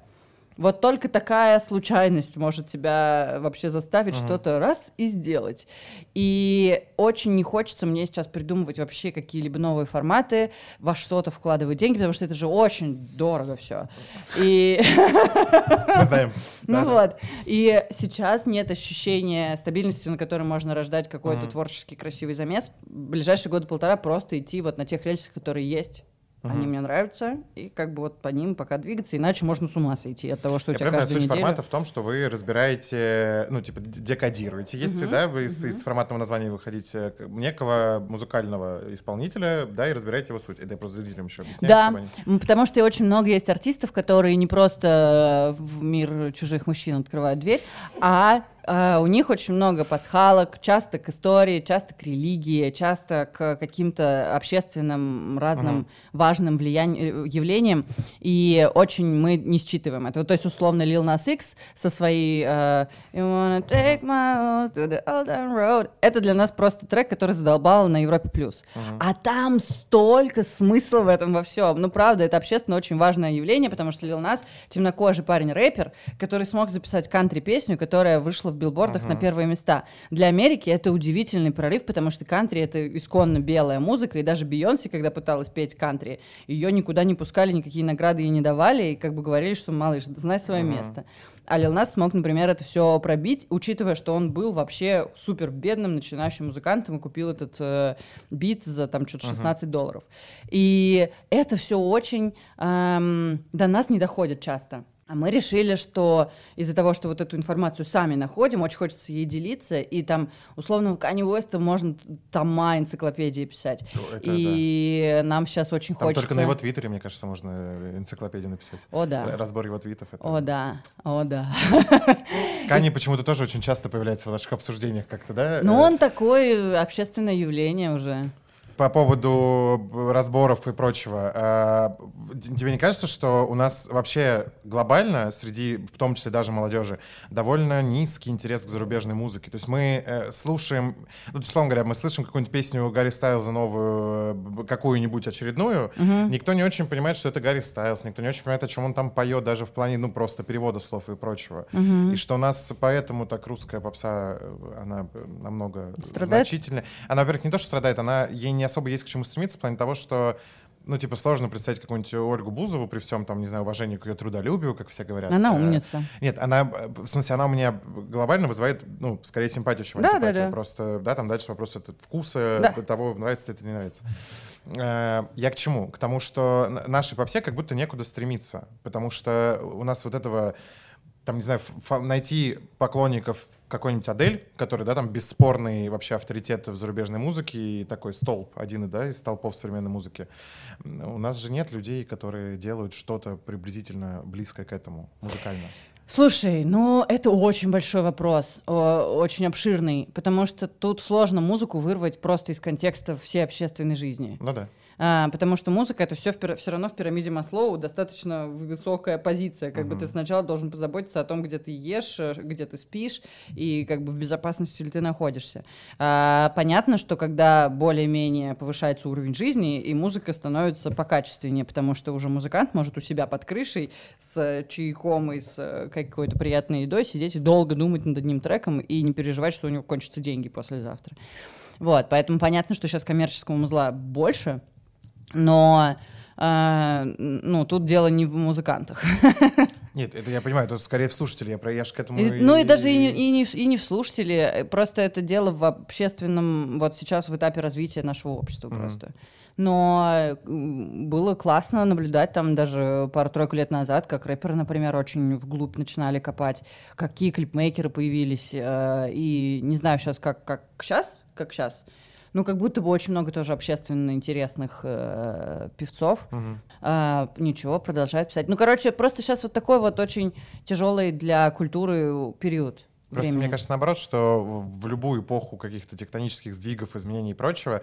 вот только такая случайность может тебя вообще заставить что-то раз и сделать. И очень не хочется мне сейчас придумывать вообще какие-либо новые форматы, во что-то вкладывать деньги, потому что это же очень дорого все. И... Мы знаем. Ну вот. И сейчас нет ощущения стабильности, на которой можно рождать какой-то творческий красивый замес. В ближайшие года полтора просто идти вот на тех рельсах, которые есть. Они мне нравятся, и как бы вот по ним пока двигаться, иначе можно с ума сойти от того, что у тебя каждую неделю... Суть формата в том, что вы разбираете, ну, типа, декодируете. Если, да, вы из форматного названия выходите некого музыкального исполнителя, да, и разбираете его суть. Это я просто зрителям еще объясняю. Да, чтобы они... потому что очень много есть артистов, которые не просто в мир чужих мужчин открывают дверь, а... у них очень много пасхалок, часто к истории, часто к религии, часто к каким-то общественным разным важным явлениям, и очень мы не считываем это. Вот, то есть, условно, Lil Nas X со своей «You wanna take my old to the old road» — это для нас просто трек, который задолбал на Европе+. А там столько смысла в этом во всем. Ну, правда, это общественно очень важное явление, потому что Lil Nas — темнокожий парень-рэпер, который смог записать кантри-песню, которая вышла в билбордах на первые места. Для Америки это удивительный прорыв, потому что кантри — это исконно белая музыка, и даже Бейонсе, когда пыталась петь кантри, ее никуда не пускали, никакие награды ей не давали, и как бы говорили, что, малыш, знай свое место. А Lil Nas смог, например, это все пробить, учитывая, что он был вообще супер бедным начинающим музыкантом и купил этот бит за там что-то $16. И это все очень до нас не доходит часто. А мы решили, что из-за того, что вот эту информацию сами находим, очень хочется ей делиться, и там, условно, у Канье Уэста можно тома энциклопедии писать. Нам сейчас очень там хочется... Там только на его твиттере, мне кажется, можно энциклопедию написать. О, да. Разбор его твитов. Это... О, да. О, да. Канье почему-то тоже очень часто появляется в наших обсуждениях как-то, да? Ну, он такое общественное явление уже. По поводу разборов и прочего, тебе не кажется, что у нас вообще глобально среди, в том числе даже молодежи, довольно низкий интерес к зарубежной музыке? То есть мы слушаем, ну, условно говоря, мы слышим какую-нибудь песню Гарри Стайлза новую, какую-нибудь очередную, никто не очень понимает, что это Гарри Стайлз, никто не очень понимает, о чем он там поет, даже в плане, ну, просто перевода слов и прочего. И что у нас поэтому так русская попса, она намного значительнее. Она, во-первых, не то, что страдает, она ей не особо есть к чему стремиться в плане того, что, ну, типа, сложно представить какую-нибудь Ольгу Бузову при всем, там, не знаю, уважении к ее трудолюбию, как все говорят. Она умница. Нет, она, в смысле, она у меня глобально вызывает, ну, скорее симпатию, чем антипатию. Да, да. Просто, да, там дальше вопрос от вкуса, того, нравится это или не нравится. Я к чему? К тому, что нашей попсе как будто некуда стремиться, потому что у нас вот этого, там, не знаю, найти поклонников какой-нибудь Адель, который, да, там бесспорный вообще авторитет в зарубежной музыке и такой столб, один, да, из столпов современной музыки. У нас же нет людей, которые делают что-то приблизительно близкое к этому музыкально. Слушай, ну это очень большой вопрос, очень обширный, потому что тут сложно музыку вырвать просто из контекста всей общественной жизни. Ну да. потому что музыка — это все равно в пирамиде Маслоу достаточно высокая позиция. Как бы ты сначала должен позаботиться о том, где ты ешь, где ты спишь, и как бы в безопасности ли ты находишься. Понятно, что когда более-менее повышается уровень жизни, и музыка становится покачественнее, потому что уже музыкант может у себя под крышей с чайком и с какой-то приятной едой сидеть и долго думать над одним треком и не переживать, что у него кончатся деньги послезавтра. Вот, поэтому понятно, что сейчас коммерческого музла больше, но тут дело не в музыкантах. Нет, это я понимаю, это скорее в слушателе. Я же к этому... И даже не в слушателе. Просто это дело в общественном... Вот сейчас в этапе развития нашего общества просто. Но было классно наблюдать там даже пару-тройку лет назад, как рэперы, например, очень вглубь начинали копать, какие клипмейкеры появились. И не знаю сейчас, как сейчас... Ну, как будто бы очень много тоже общественно интересных певцов. Ничего, продолжают писать. Ну, короче, просто сейчас вот такой вот очень тяжелый для культуры период. Просто времени. Мне кажется, наоборот, что в любую эпоху каких-то тектонических сдвигов, изменений и прочего,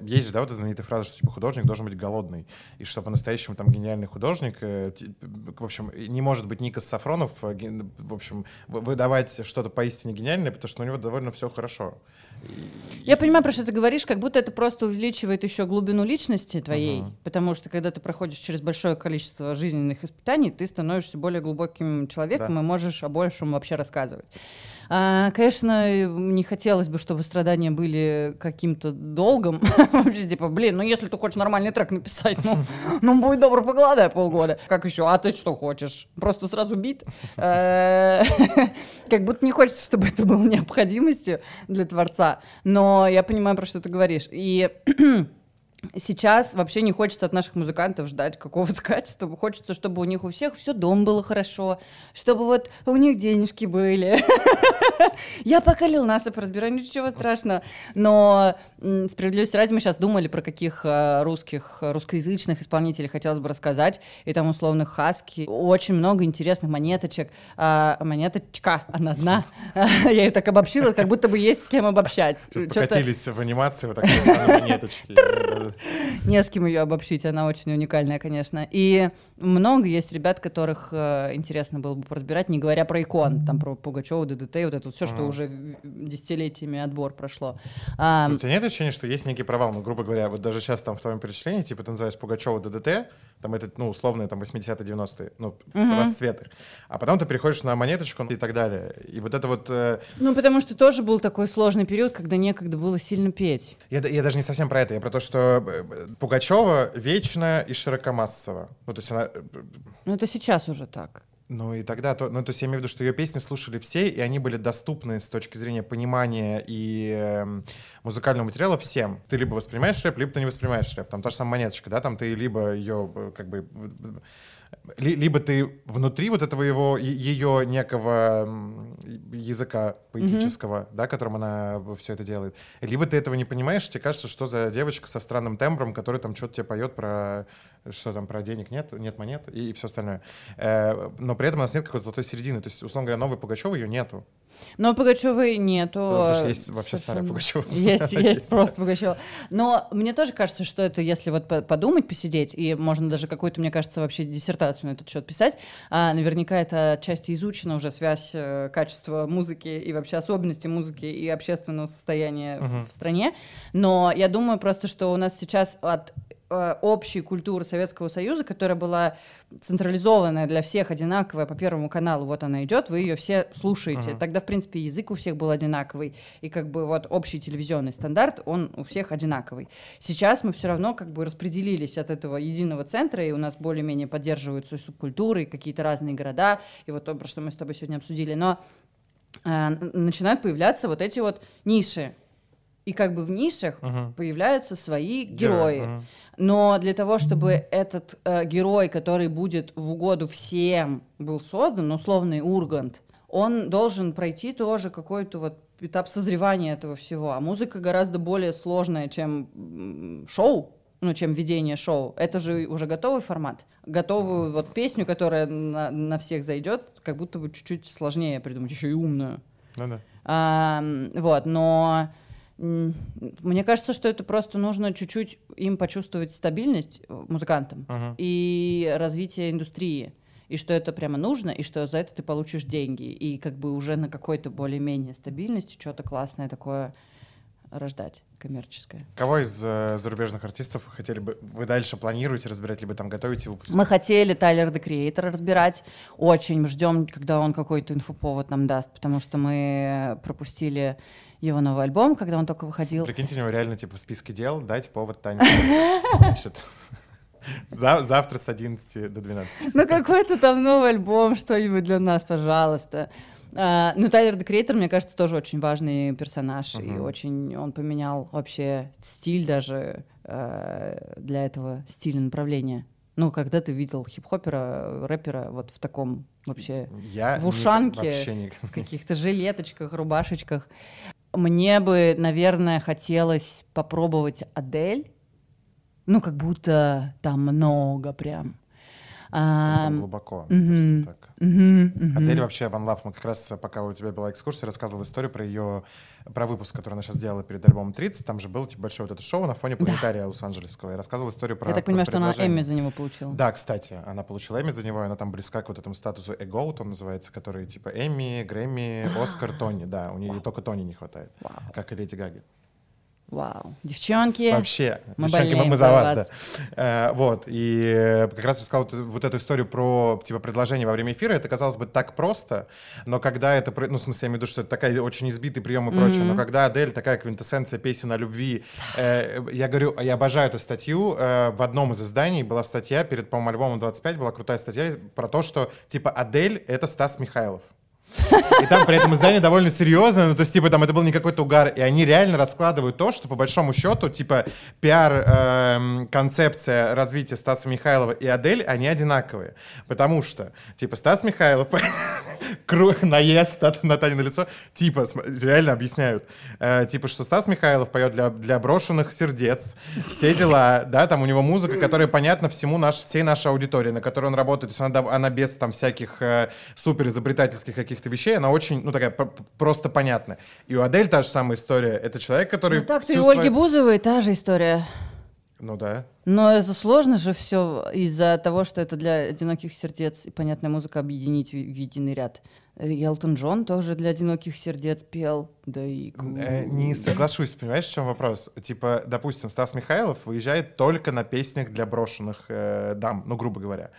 есть же, да, вот эта знаменитая фраза, что типа художник должен быть голодный, и что по-настоящему там гениальный художник, в общем, не может быть Никос Сафронов, в общем, выдавать что-то поистине гениальное, потому что у него довольно все хорошо. Я понимаю, про что ты говоришь, как будто это просто увеличивает еще глубину личности твоей, потому что когда ты проходишь через большое количество жизненных испытаний, ты становишься более глубоким человеком, да, и можешь о большем вообще рассказывать. Конечно, не хотелось бы, чтобы страдания были каким-то долгом. Типа, блин, ну если ты хочешь нормальный трек написать, ну будь добр, погладай полгода. Как еще? А ты что хочешь? Просто сразу бит? Как будто не хочется, чтобы это было необходимостью для творца. Но я понимаю, про что ты говоришь. И... сейчас вообще не хочется от наших музыкантов ждать какого-то качества. Хочется, чтобы у них у всех все дом было хорошо, чтобы вот у них денежки были. Я поколил насыпь, разбираю, ничего страшного. Но справедливости ради мы сейчас думали, про каких русских, русскоязычных исполнителей хотелось бы рассказать. И там условно хаски. Очень много интересных монеточек. Монеточка, она одна. Я ее так обобщила, как будто бы есть с кем обобщать. Сейчас покатились в анимации вот такие монеточки. Не с кем ее обобщить, она очень уникальная, конечно. И много есть ребят, которых интересно было бы поразбирать, не говоря про икон, там про Пугачева, ДДТ, вот это вот все, что уже десятилетиями отбор прошло. У тебя нет ощущения, что есть некий провал? Ну, грубо говоря, вот даже сейчас там в твоем перечислении, типа ты называешь Пугачева, ДДТ, там это, ну, условные там 80-е, 90-е, ну, расцветы. А потом ты переходишь на монеточку и так далее. И вот это вот... Ну, потому что тоже был такой сложный период, когда некогда было сильно петь. Я даже не совсем про это, я про то, что Пугачева вечно и широкомассово. Ну, то есть она... Ну, это сейчас уже так. Ну, и тогда... то есть я имею в виду, что ее песни слушали все, и они были доступны с точки зрения понимания и музыкального материала всем. Ты либо воспринимаешь рэп, либо ты не воспринимаешь рэп. Там та же самая монеточка, да? Там ты либо ее как бы... Либо ты внутри вот этого ее некого языка поэтического, да, которым она все это делает, либо ты этого не понимаешь, тебе кажется, что за девочка со странным тембром, которая там что-то тебе поет про... что там, про денег нет монет и все остальное. Но при этом у нас нет какой-то золотой середины. То есть, условно говоря, новой Пугачевой ее нету. Но Пугачевой нету. Потому что есть вообще старая Пугачева. Есть просто Пугачева. Но мне тоже кажется, что это, если вот подумать, посидеть, и можно даже какую-то, мне кажется, вообще диссертацию на этот счет писать, наверняка это отчасти изучена уже связь качества музыки и вообще особенности музыки и общественного состояния в стране. Но я думаю просто, что у нас сейчас от... общей культуры Советского Союза, которая была централизованная для всех, одинаковая по Первому каналу, вот она идет, вы ее все слушаете. Тогда, в принципе, язык у всех был одинаковый, и как бы вот общий телевизионный стандарт, он у всех одинаковый. Сейчас мы все равно как бы распределились от этого единого центра, и у нас более-менее поддерживаются и субкультуры, и какие-то разные города, и вот то, про что мы с тобой сегодня обсудили, но начинают появляться вот эти вот ниши. И как бы в нишах появляются свои герои. Но для того, чтобы этот герой, который будет в угоду всем, был создан, условный Ургант, он должен пройти тоже какой-то вот этап созревания этого всего. А музыка гораздо более сложная, чем шоу, чем ведение шоу. Это же уже готовый формат. Готовую вот песню, которая на всех зайдет, как будто бы чуть-чуть сложнее придумать, еще и умную. Да-да. Вот, но... Мне кажется, что это просто нужно чуть-чуть им почувствовать стабильность, музыкантам, и развитие индустрии. И что это прямо нужно, и что за это ты получишь деньги. И как бы уже на какой-то более-менее стабильности что-то классное такое рождать, коммерческое. Кого из зарубежных артистов хотели бы вы дальше планируете разбирать, либо там готовите выпуск? Мы хотели Тайлер, The Creator, разбирать. Очень ждем, когда он какой-то инфоповод нам даст, потому что мы пропустили его новый альбом, когда он только выходил. Прикиньте, у него реально типа в списке дел дать повод Тане. Завтра с 11 до 12. Ну какой-то там новый альбом, что-нибудь для нас, пожалуйста. Ну Тайлер, The Creator, мне кажется, тоже очень важный персонаж. И очень он поменял вообще стиль даже для этого стиля направления. Ну, когда ты видел хип-хопера, рэпера вот в таком вообще... в ушанке, в каких-то жилеточках, рубашечках. Мне бы, наверное, хотелось попробовать Адель. Ну, как будто там много прям. Там глубоко, мне кажется, так. Адель вообще, One Love, мы как раз, пока у тебя была экскурсия, рассказывала историю про ее, про выпуск, который она сейчас делала перед альбомом 30, там же было типа большое вот это шоу на фоне планетария лос-анджелесского, и рассказывала историю про... Я так понимаю, что она Эмми за него получила. Да, кстати, она получила Эмми за него, и она там близка к вот этому статусу Эго, там называется, который типа Эмми, Грэмми, Оскар, Тони, да, у нее только Тони не хватает, как и Леди Гаги. Вау. Девчонки, вообще, мы девчонки, мы за вас. Да. Вот, и как раз рассказал вот эту историю про, типа, предложение во время эфира. Это, казалось бы, так просто, но когда это... Ну, в смысле, я имею в виду, что это такая очень избитый прием и прочее, но когда Адель, такая квинтэссенция песен о любви... я говорю, я обожаю эту статью. В одном из изданий была статья, перед, по-моему, альбомом 25 была крутая статья про то, что, типа, Адель — это Стас Михайлов. И там при этом издание довольно серьезное, ну то есть типа там это был не какой-то угар, и они реально раскладывают то, что по большому счету типа пиар-концепция развития Стаса Михайлова и Адель, они одинаковые, потому что типа Стас Михайлов наезд на Таню на лицо, типа реально объясняют, типа что Стас Михайлов поет для брошенных сердец, все дела, да, там у него музыка, которая понятна всему всей нашей аудитории, на которой он работает, то есть она без там всяких суперизобретательских каких-то вещей, она очень, ну, такая просто понятная. И у Адель та же самая история. Это человек, который... Ну, так-то и у Ольги Бузовой та же история. Ну, да. Но это сложно же все из-за того, что это для одиноких сердец и понятная музыка объединить в единый ряд. Элтон Джон тоже для одиноких сердец пел. Да и... Не соглашусь, понимаешь, в чем вопрос? Типа, допустим, Стас Михайлов выезжает только на песнях для брошенных дам, ну, грубо говоря.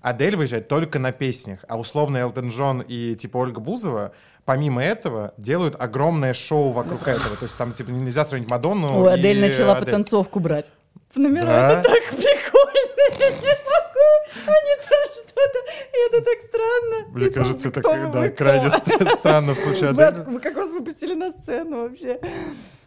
Адель выезжает только на песнях, а условно Элтон Джон и типа Ольга Бузова помимо этого делают огромное шоу вокруг этого. То есть там типа нельзя сравнить Мадонну. Ой, Адель начала потанцовку брать в номера. Да? Это так прикольно, я не могу. Они там что-то, это так странно. Мне типа, кажется, это да, крайне странно в случае Адель. Вы как вас выпустили на сцену вообще?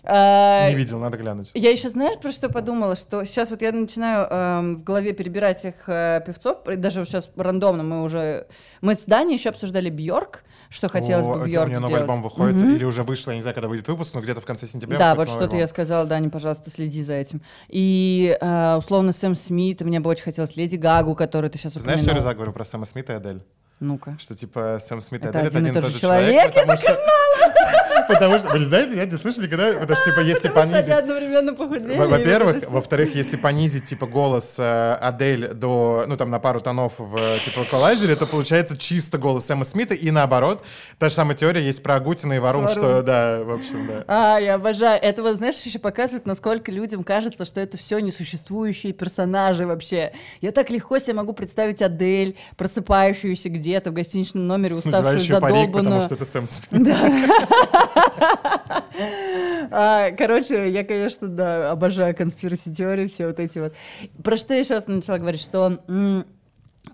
Не видел, надо глянуть. Я еще, знаешь, про что подумала? Что сейчас вот я начинаю в голове перебирать их певцов, даже сейчас рандомно мы с Даней еще обсуждали Бьорк, что хотелось бы Бьорк сделать. У нее новый альбом выходит, или уже вышло, я не знаю, когда выйдет выпуск, но где-то в конце сентября. Да, вот что-то я сказала, Даня, пожалуйста, следи за этим. И условно Сэм Смит, мне бы очень хотелось Леди Гагу, которую ты сейчас упомянула. Знаешь, что я говорю про Сэма Смита и Адель? Ну-ка. Что типа Сэм Смит и Адель — это один и тот же человек, я так и знала! Потому что, вы знаете, я не слышал никогда, потому что, типа, если понизить... одновременно похудели. Во-первых, во-вторых, если понизить, типа, голос Адель до, ну, там, на пару тонов в, типа, эквалайзере, то получается чисто голос Сэма Смита, и наоборот. Та же самая теория есть про Агутина и Варум, что, да, в общем, да. Я обожаю. Это вот, знаешь, еще показывает, насколько людям кажется, что это все несуществующие персонажи вообще. Я так легко себе могу представить Адель, просыпающуюся где-то в гостиничном номере, уставшую, задолбанную. Парик, потому что это Сэм Смит. Да. Короче, я, конечно, да, обожаю конспираси-теории, все вот эти вот. Про что я сейчас начала говорить, что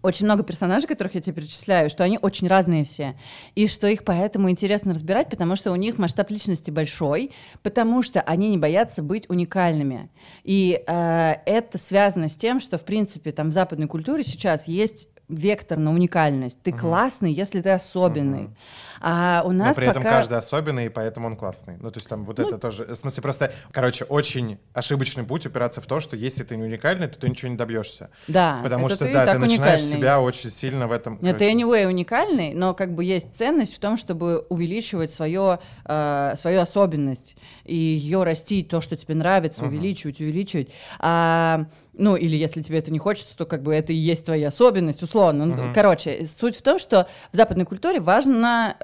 очень много персонажей, которых я тебе перечисляю, что они очень разные все, и что их поэтому интересно разбирать, потому что у них масштаб личности большой, потому что они не боятся быть уникальными. И это связано с тем, что, в принципе, там в западной культуре сейчас есть вектор на уникальность. Ты классный, если ты особенный. А у нас но при этом пока... каждый особенный, и поэтому он классный. Ну, то есть там вот это тоже... В смысле, просто, короче, очень ошибочный путь упираться в то, что если ты не уникальный, то ты ничего не добьешься. Да. Потому что, ты, да, ты начинаешь себя очень сильно в этом... Нет, ты anyway уникальный, но как бы есть ценность в том, чтобы увеличивать свою особенность и ее растить, то, что тебе нравится, увеличивать. Ну, или если тебе это не хочется, то как бы это и есть твоя особенность, условно. Короче, суть в том, что в западной культуре важна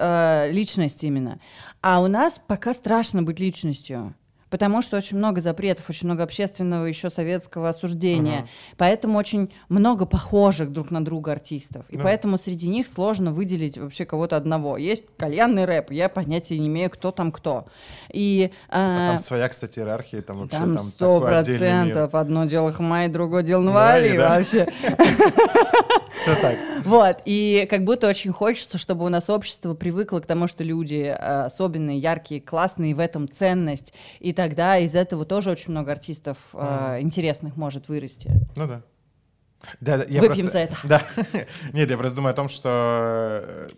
личность именно. А у нас пока страшно быть личностью, потому что очень много запретов, очень много общественного еще советского осуждения. Поэтому очень много похожих друг на друга артистов. И поэтому среди них сложно выделить вообще кого-то одного. Есть кальянный рэп, я понятия не имею, кто там кто. И, а там своя, кстати, иерархия. Там вообще там 100%. Одно дело Хамай, другое дело Навали вообще. Все так. Вот. И как будто очень хочется, чтобы у нас общество привыкло к тому, что люди особенные, яркие, классные, в этом ценность. И тогда из этого тоже очень много артистов интересных может вырасти. Ну да. Да, да я выпьем просто... за это. Да. Нет, я просто думаю о том, что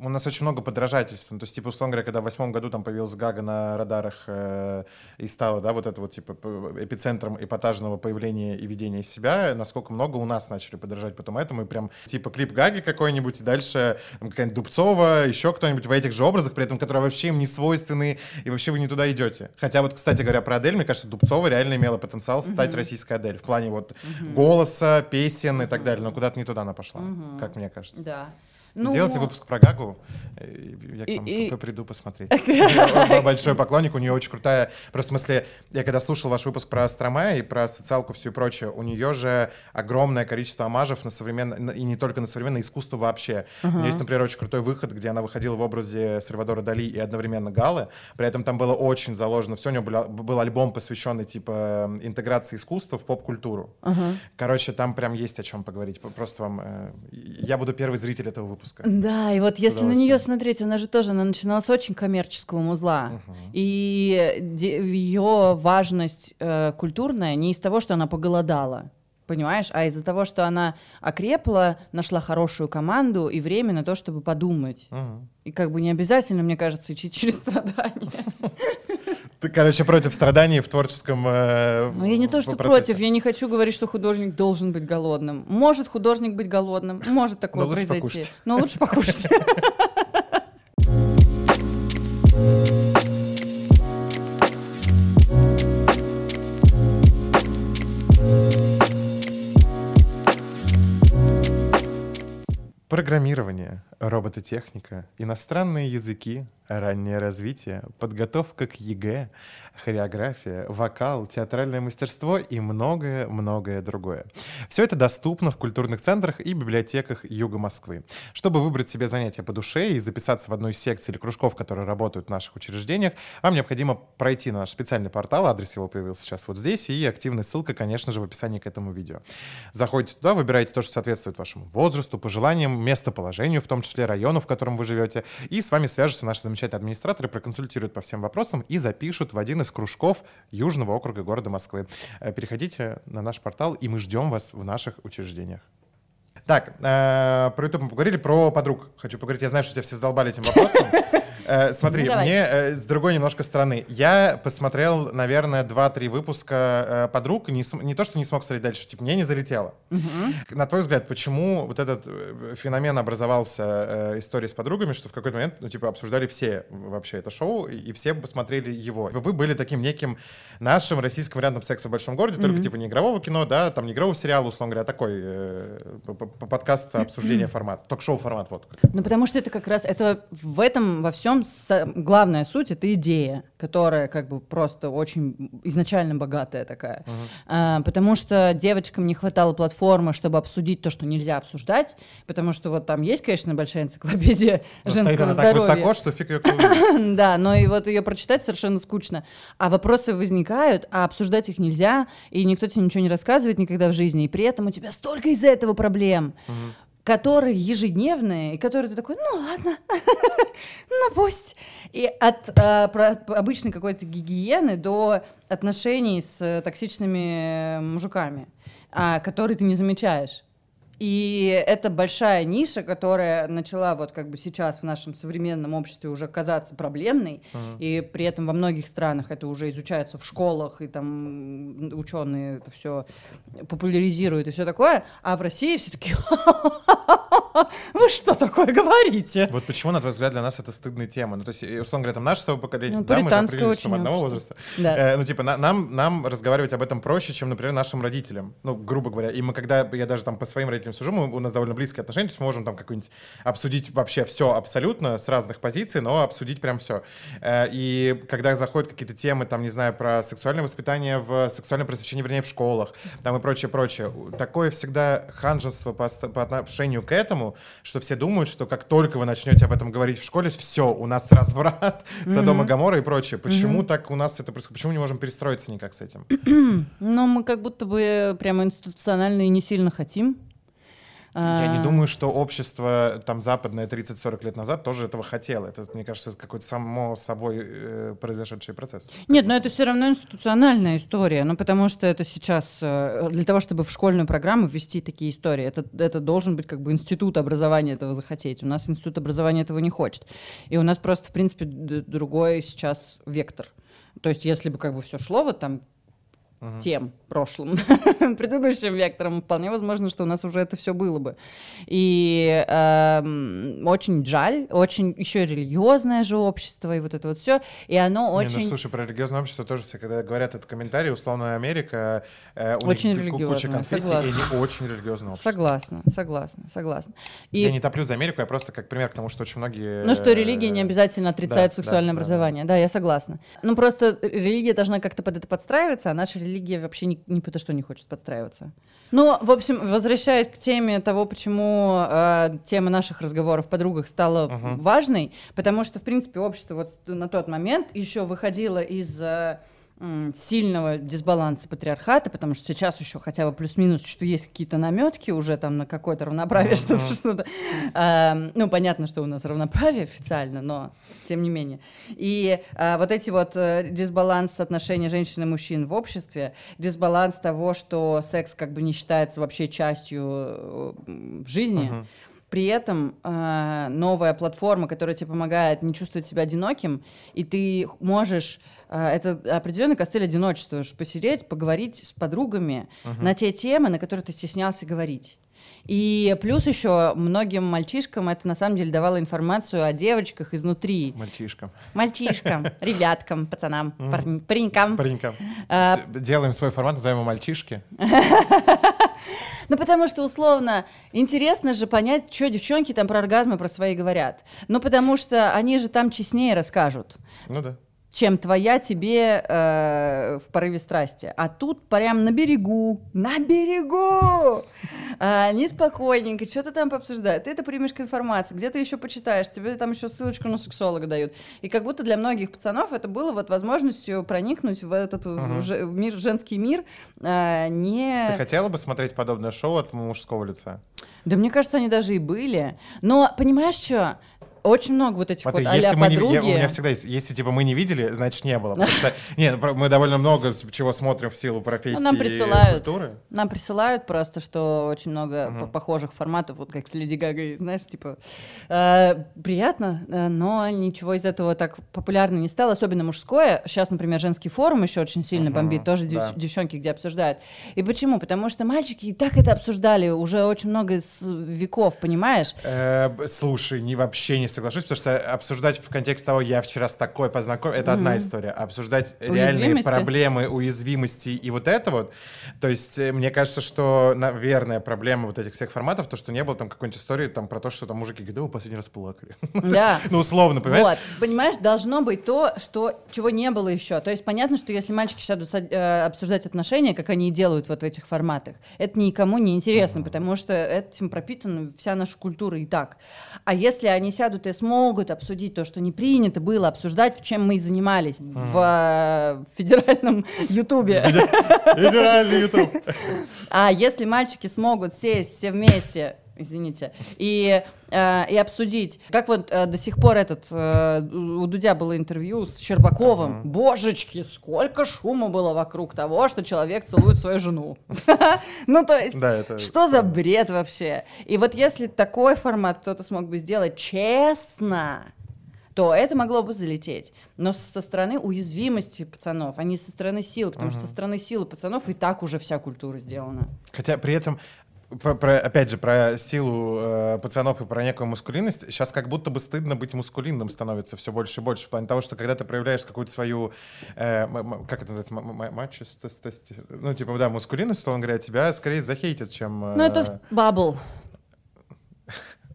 у нас очень много подражательств. То есть, типа, условно говоря, когда в 2008 году там появилась Гага на радарах и стала, да, вот это вот, типа, эпицентром эпатажного появления и ведения себя, насколько много у нас начали подражать потом этому, и прям, типа, клип Гаги какой-нибудь, и дальше там, какая-нибудь Дубцова, еще кто-нибудь в этих же образах, при этом, которые вообще им не свойственны, и вообще вы не туда идете. Хотя вот, кстати говоря, про Адель, мне кажется, Дубцова реально имела потенциал стать российской Адель в плане вот голоса, песен и так далее, но куда-то не туда она пошла, как мне кажется. Да. Ну, сделайте выпуск про Гагу, я к вам приду посмотреть. Я большой поклонник, у нее очень крутая... Просто, в смысле, я когда слушал ваш выпуск про Стромая и про социалку всю и прочее, у нее же огромное количество омажев на современное, и не только на современное искусство вообще. У нее есть, например, очень крутой выход, где она выходила в образе Сальвадора Дали и одновременно Галы, при этом там было очень заложено все, у нее был альбом, посвященный, типа, интеграции искусства в поп-культуру. Короче, там прям есть о чем поговорить. Просто вам... Я буду первый зритель этого выпуска. Да, и вот если на нее смотреть, она же тоже, она начинала с очень коммерческого музла, и ее важность культурная не из того, что она поголодала, понимаешь, а из-за того, что она окрепла, нашла хорошую команду и время на то, чтобы подумать. И как бы не обязательно, мне кажется, идти через страдания. Ты, короче, против страданий в творческом процессе. Ну, я не то, что против. Я не хочу говорить, что художник должен быть голодным. Может художник быть голодным, может такое произойти. Но лучше покушать. Программирование, робототехника, иностранные языки, раннее развитие, подготовка к ЕГЭ, хореография, вокал, театральное мастерство и многое-многое другое. Все это доступно в культурных центрах и библиотеках Юга Москвы. Чтобы выбрать себе занятие по душе и записаться в одну из секций или кружков, которые работают в наших учреждениях, вам необходимо пройти на наш специальный портал, адрес его появился сейчас вот здесь, и активная ссылка, конечно же, в описании к этому видео. Заходите туда, выбираете то, что соответствует вашему возрасту, пожеланиям, местоположению, в том числе району, в котором вы живете, и с вами свяжутся наши замечательные администраторы, проконсультируют по всем вопросам и запишут в один из кружков Южного округа города Москвы. Переходите на наш портал, и мы ждем вас в наших учреждениях. Так, про YouTube мы поговорили, про подруг хочу поговорить. Я знаю, что тебя все задолбали этим вопросом. Смотри, мне с другой немножко стороны. Я посмотрел, наверное, 2-3 выпуска «Подруг». Не то, что не смог смотреть дальше, типа, мне не залетело. На твой взгляд, почему вот этот феномен образовался, история с подругами, что в какой-то момент, ну, типа, обсуждали все вообще это шоу, и все посмотрели его. Вы были таким неким нашим российским вариантом «Секса в большом городе», только, типа, не игрового кино, да, там, не игрового сериала, условно говоря, такой подкаст, обсуждение формат, ток-шоу формат, вот. Ну, потому что это как раз, это в этом, во всем главная суть, это идея, которая как бы просто очень изначально богатая такая. Потому что девочкам не хватало платформы, чтобы обсудить то, что нельзя обсуждать, потому что вот там есть, конечно, большая энциклопедия женского здоровья. Так высоко, что фиг ее клюет. Да, но и вот ее прочитать совершенно скучно. А вопросы возникают, а обсуждать их нельзя, и никто тебе ничего не рассказывает никогда в жизни, и при этом у тебя столько из-за этого проблем, которые ежедневные, и которые ты такой, ну ладно, ну пусть. И от обычной какой-то гигиены до отношений с токсичными мужиками, которые ты не замечаешь. И это большая ниша, которая начала вот как бы сейчас в нашем современном обществе уже казаться проблемной, и при этом во многих странах это уже изучается в школах, и там ученые это все популяризируют и все такое, а в России все такие... Вы что такое говорите? Вот почему, на твой взгляд, для нас это стыдная тема? Ну, то есть, условно говоря, там наше с тобой поколение, ну, да, мы же определились, что мы одного возраста. Да. Ну, типа, нам разговаривать об этом проще, чем, например, нашим родителям. Ну, грубо говоря. И мы, когда я даже там по своим родителям сужу, у нас довольно близкие отношения, то есть мы можем там какую-нибудь обсудить вообще все абсолютно с разных позиций, но обсудить прям все. И когда заходят какие-то темы, там, не знаю, про сексуальное воспитание, сексуальное просвещение, вернее, в школах, там и прочее. Такое всегда ханжество по отношению к этому, что все думают, что как только вы начнете об этом говорить в школе, все, у нас разврат, Содом и Гоморра и прочее. Почему так у нас это происходит? Почему не можем перестроиться никак с этим? Ну, мы как будто бы прямо институционально и не сильно хотим. Я не думаю, что общество там западное 30-40 лет назад тоже этого хотело. Это, мне кажется, какой-то само собой произошедший процесс. Нет, но это все равно институциональная история. Ну, потому что это сейчас... Для того, чтобы в школьную программу ввести такие истории, это должен быть как бы институт образования этого захотеть. У нас институт образования этого не хочет. И у нас просто, в принципе, другой сейчас вектор. То есть если бы как бы все шло вот там... тем прошлым, предыдущим вектором, вполне возможно, что у нас уже это все было бы. И очень жаль, очень еще религиозное же общество и вот это вот все, и оно очень... Не, ну слушай, про религиозное общество тоже все, когда говорят этот комментарий, условно, Америка, у очень них куча конфессий, согласна. И они очень религиозное общество. Согласна. И... Я не топлю за Америку, я просто как пример к тому, что очень многие... Ну что религия не обязательно отрицает сексуальное образование, да, я согласна. Ну просто религия должна как-то под это подстраиваться, а наша религия вообще ни потому что не хочет подстраиваться. Ну, в общем, возвращаясь к теме того, почему тема наших разговоров о подругах стала важной, потому что, в принципе, общество вот на тот момент еще выходило из сильного дисбаланса патриархата, потому что сейчас еще хотя бы плюс-минус, что есть какие-то наметки уже там на какое-то равноправие, что-то. Ну, понятно, что у нас равноправие официально, но тем не менее. И вот эти вот дисбаланс отношений женщин и мужчин в обществе, дисбаланс того, что секс как бы не считается вообще частью жизни, при этом новая платформа, которая тебе помогает не чувствовать себя одиноким, и ты можешь... Это определенный костыль одиночества, посидеть, поговорить с подругами на те темы, на которые ты стеснялся говорить. И плюс еще многим мальчишкам это на самом деле давало информацию о девочках изнутри. Мальчишкам, ребяткам, пацанам, паренькам. Делаем свой формат, назовем его «Мальчишки». Ну, потому что, условно, интересно же понять, что девчонки там про оргазмы про свои говорят. Ну, потому что они же там честнее расскажут. Ну да. Чем твоя тебе в порыве страсти. А тут прям на берегу, они спокойненько, что-то там пообсуждают, ты это примешь к информации, где-то еще почитаешь, тебе там еще ссылочку на сексолога дают. И как будто для многих пацанов это было вот возможностью проникнуть в этот мир, женский мир. Не... Ты хотела бы смотреть подобное шоу от мужского лица? Да мне кажется, они даже и были. Но понимаешь, что... Очень много вот этих вот а-ля подруги. У меня всегда есть. Если типа мы не видели, значит не было. Потому что нет, мы довольно много чего смотрим в силу профессии и культуры. Нам присылают просто, что очень много похожих форматов, вот как с Леди Гагой, знаешь, типа приятно, но ничего из этого так популярно не стало, особенно мужское. Сейчас, например, женский форум еще очень сильно бомбит, тоже девчонки где обсуждают. И почему? Потому что мальчики и так это обсуждали уже очень много веков, понимаешь? Слушай, вообще не соглашусь, потому что обсуждать в контексте того, я вчера с такой познакомился, это одна история. А обсуждать реальные проблемы, уязвимости и вот это вот, то есть мне кажется, что, наверное, проблема вот этих всех форматов, то, что не было там какой-нибудь истории там про то, что там мужики говорят, да, вы последний раз плакали. Да. Ну, условно, понимаешь? Вот, понимаешь, должно быть то, что, чего не было еще. То есть понятно, что если мальчики сядут обсуждать отношения, как они и делают вот в этих форматах, это никому не интересно, потому что этим пропитана вся наша культура и так. А если они сядут и смогут обсудить то, что не принято было обсуждать, чем мы и занимались в федеральном Ютубе. Федеральный Ютуб. А если мальчики смогут сесть все вместе извините, и обсудить. Как вот до сих пор у Дудя было интервью с Щербаковым. Божечки, сколько шума было вокруг того, что человек целует свою жену. Ну, то есть, что за бред вообще? И вот если такой формат кто-то смог бы сделать честно, то это могло бы залететь. Но со стороны уязвимости пацанов, а не со стороны силы, потому что со стороны силы пацанов и так уже вся культура сделана. Хотя при этом... опять же, про силу пацанов и про некую маскулинность. Сейчас как будто бы стыдно быть маскулинным становится все больше и больше. В плане того, что когда ты проявляешь какую-то свою... как это называется? Мачистость? Ну, типа, да, маскулинность, условно говоря, тебя скорее захейтят, чем... Ну, это бабл.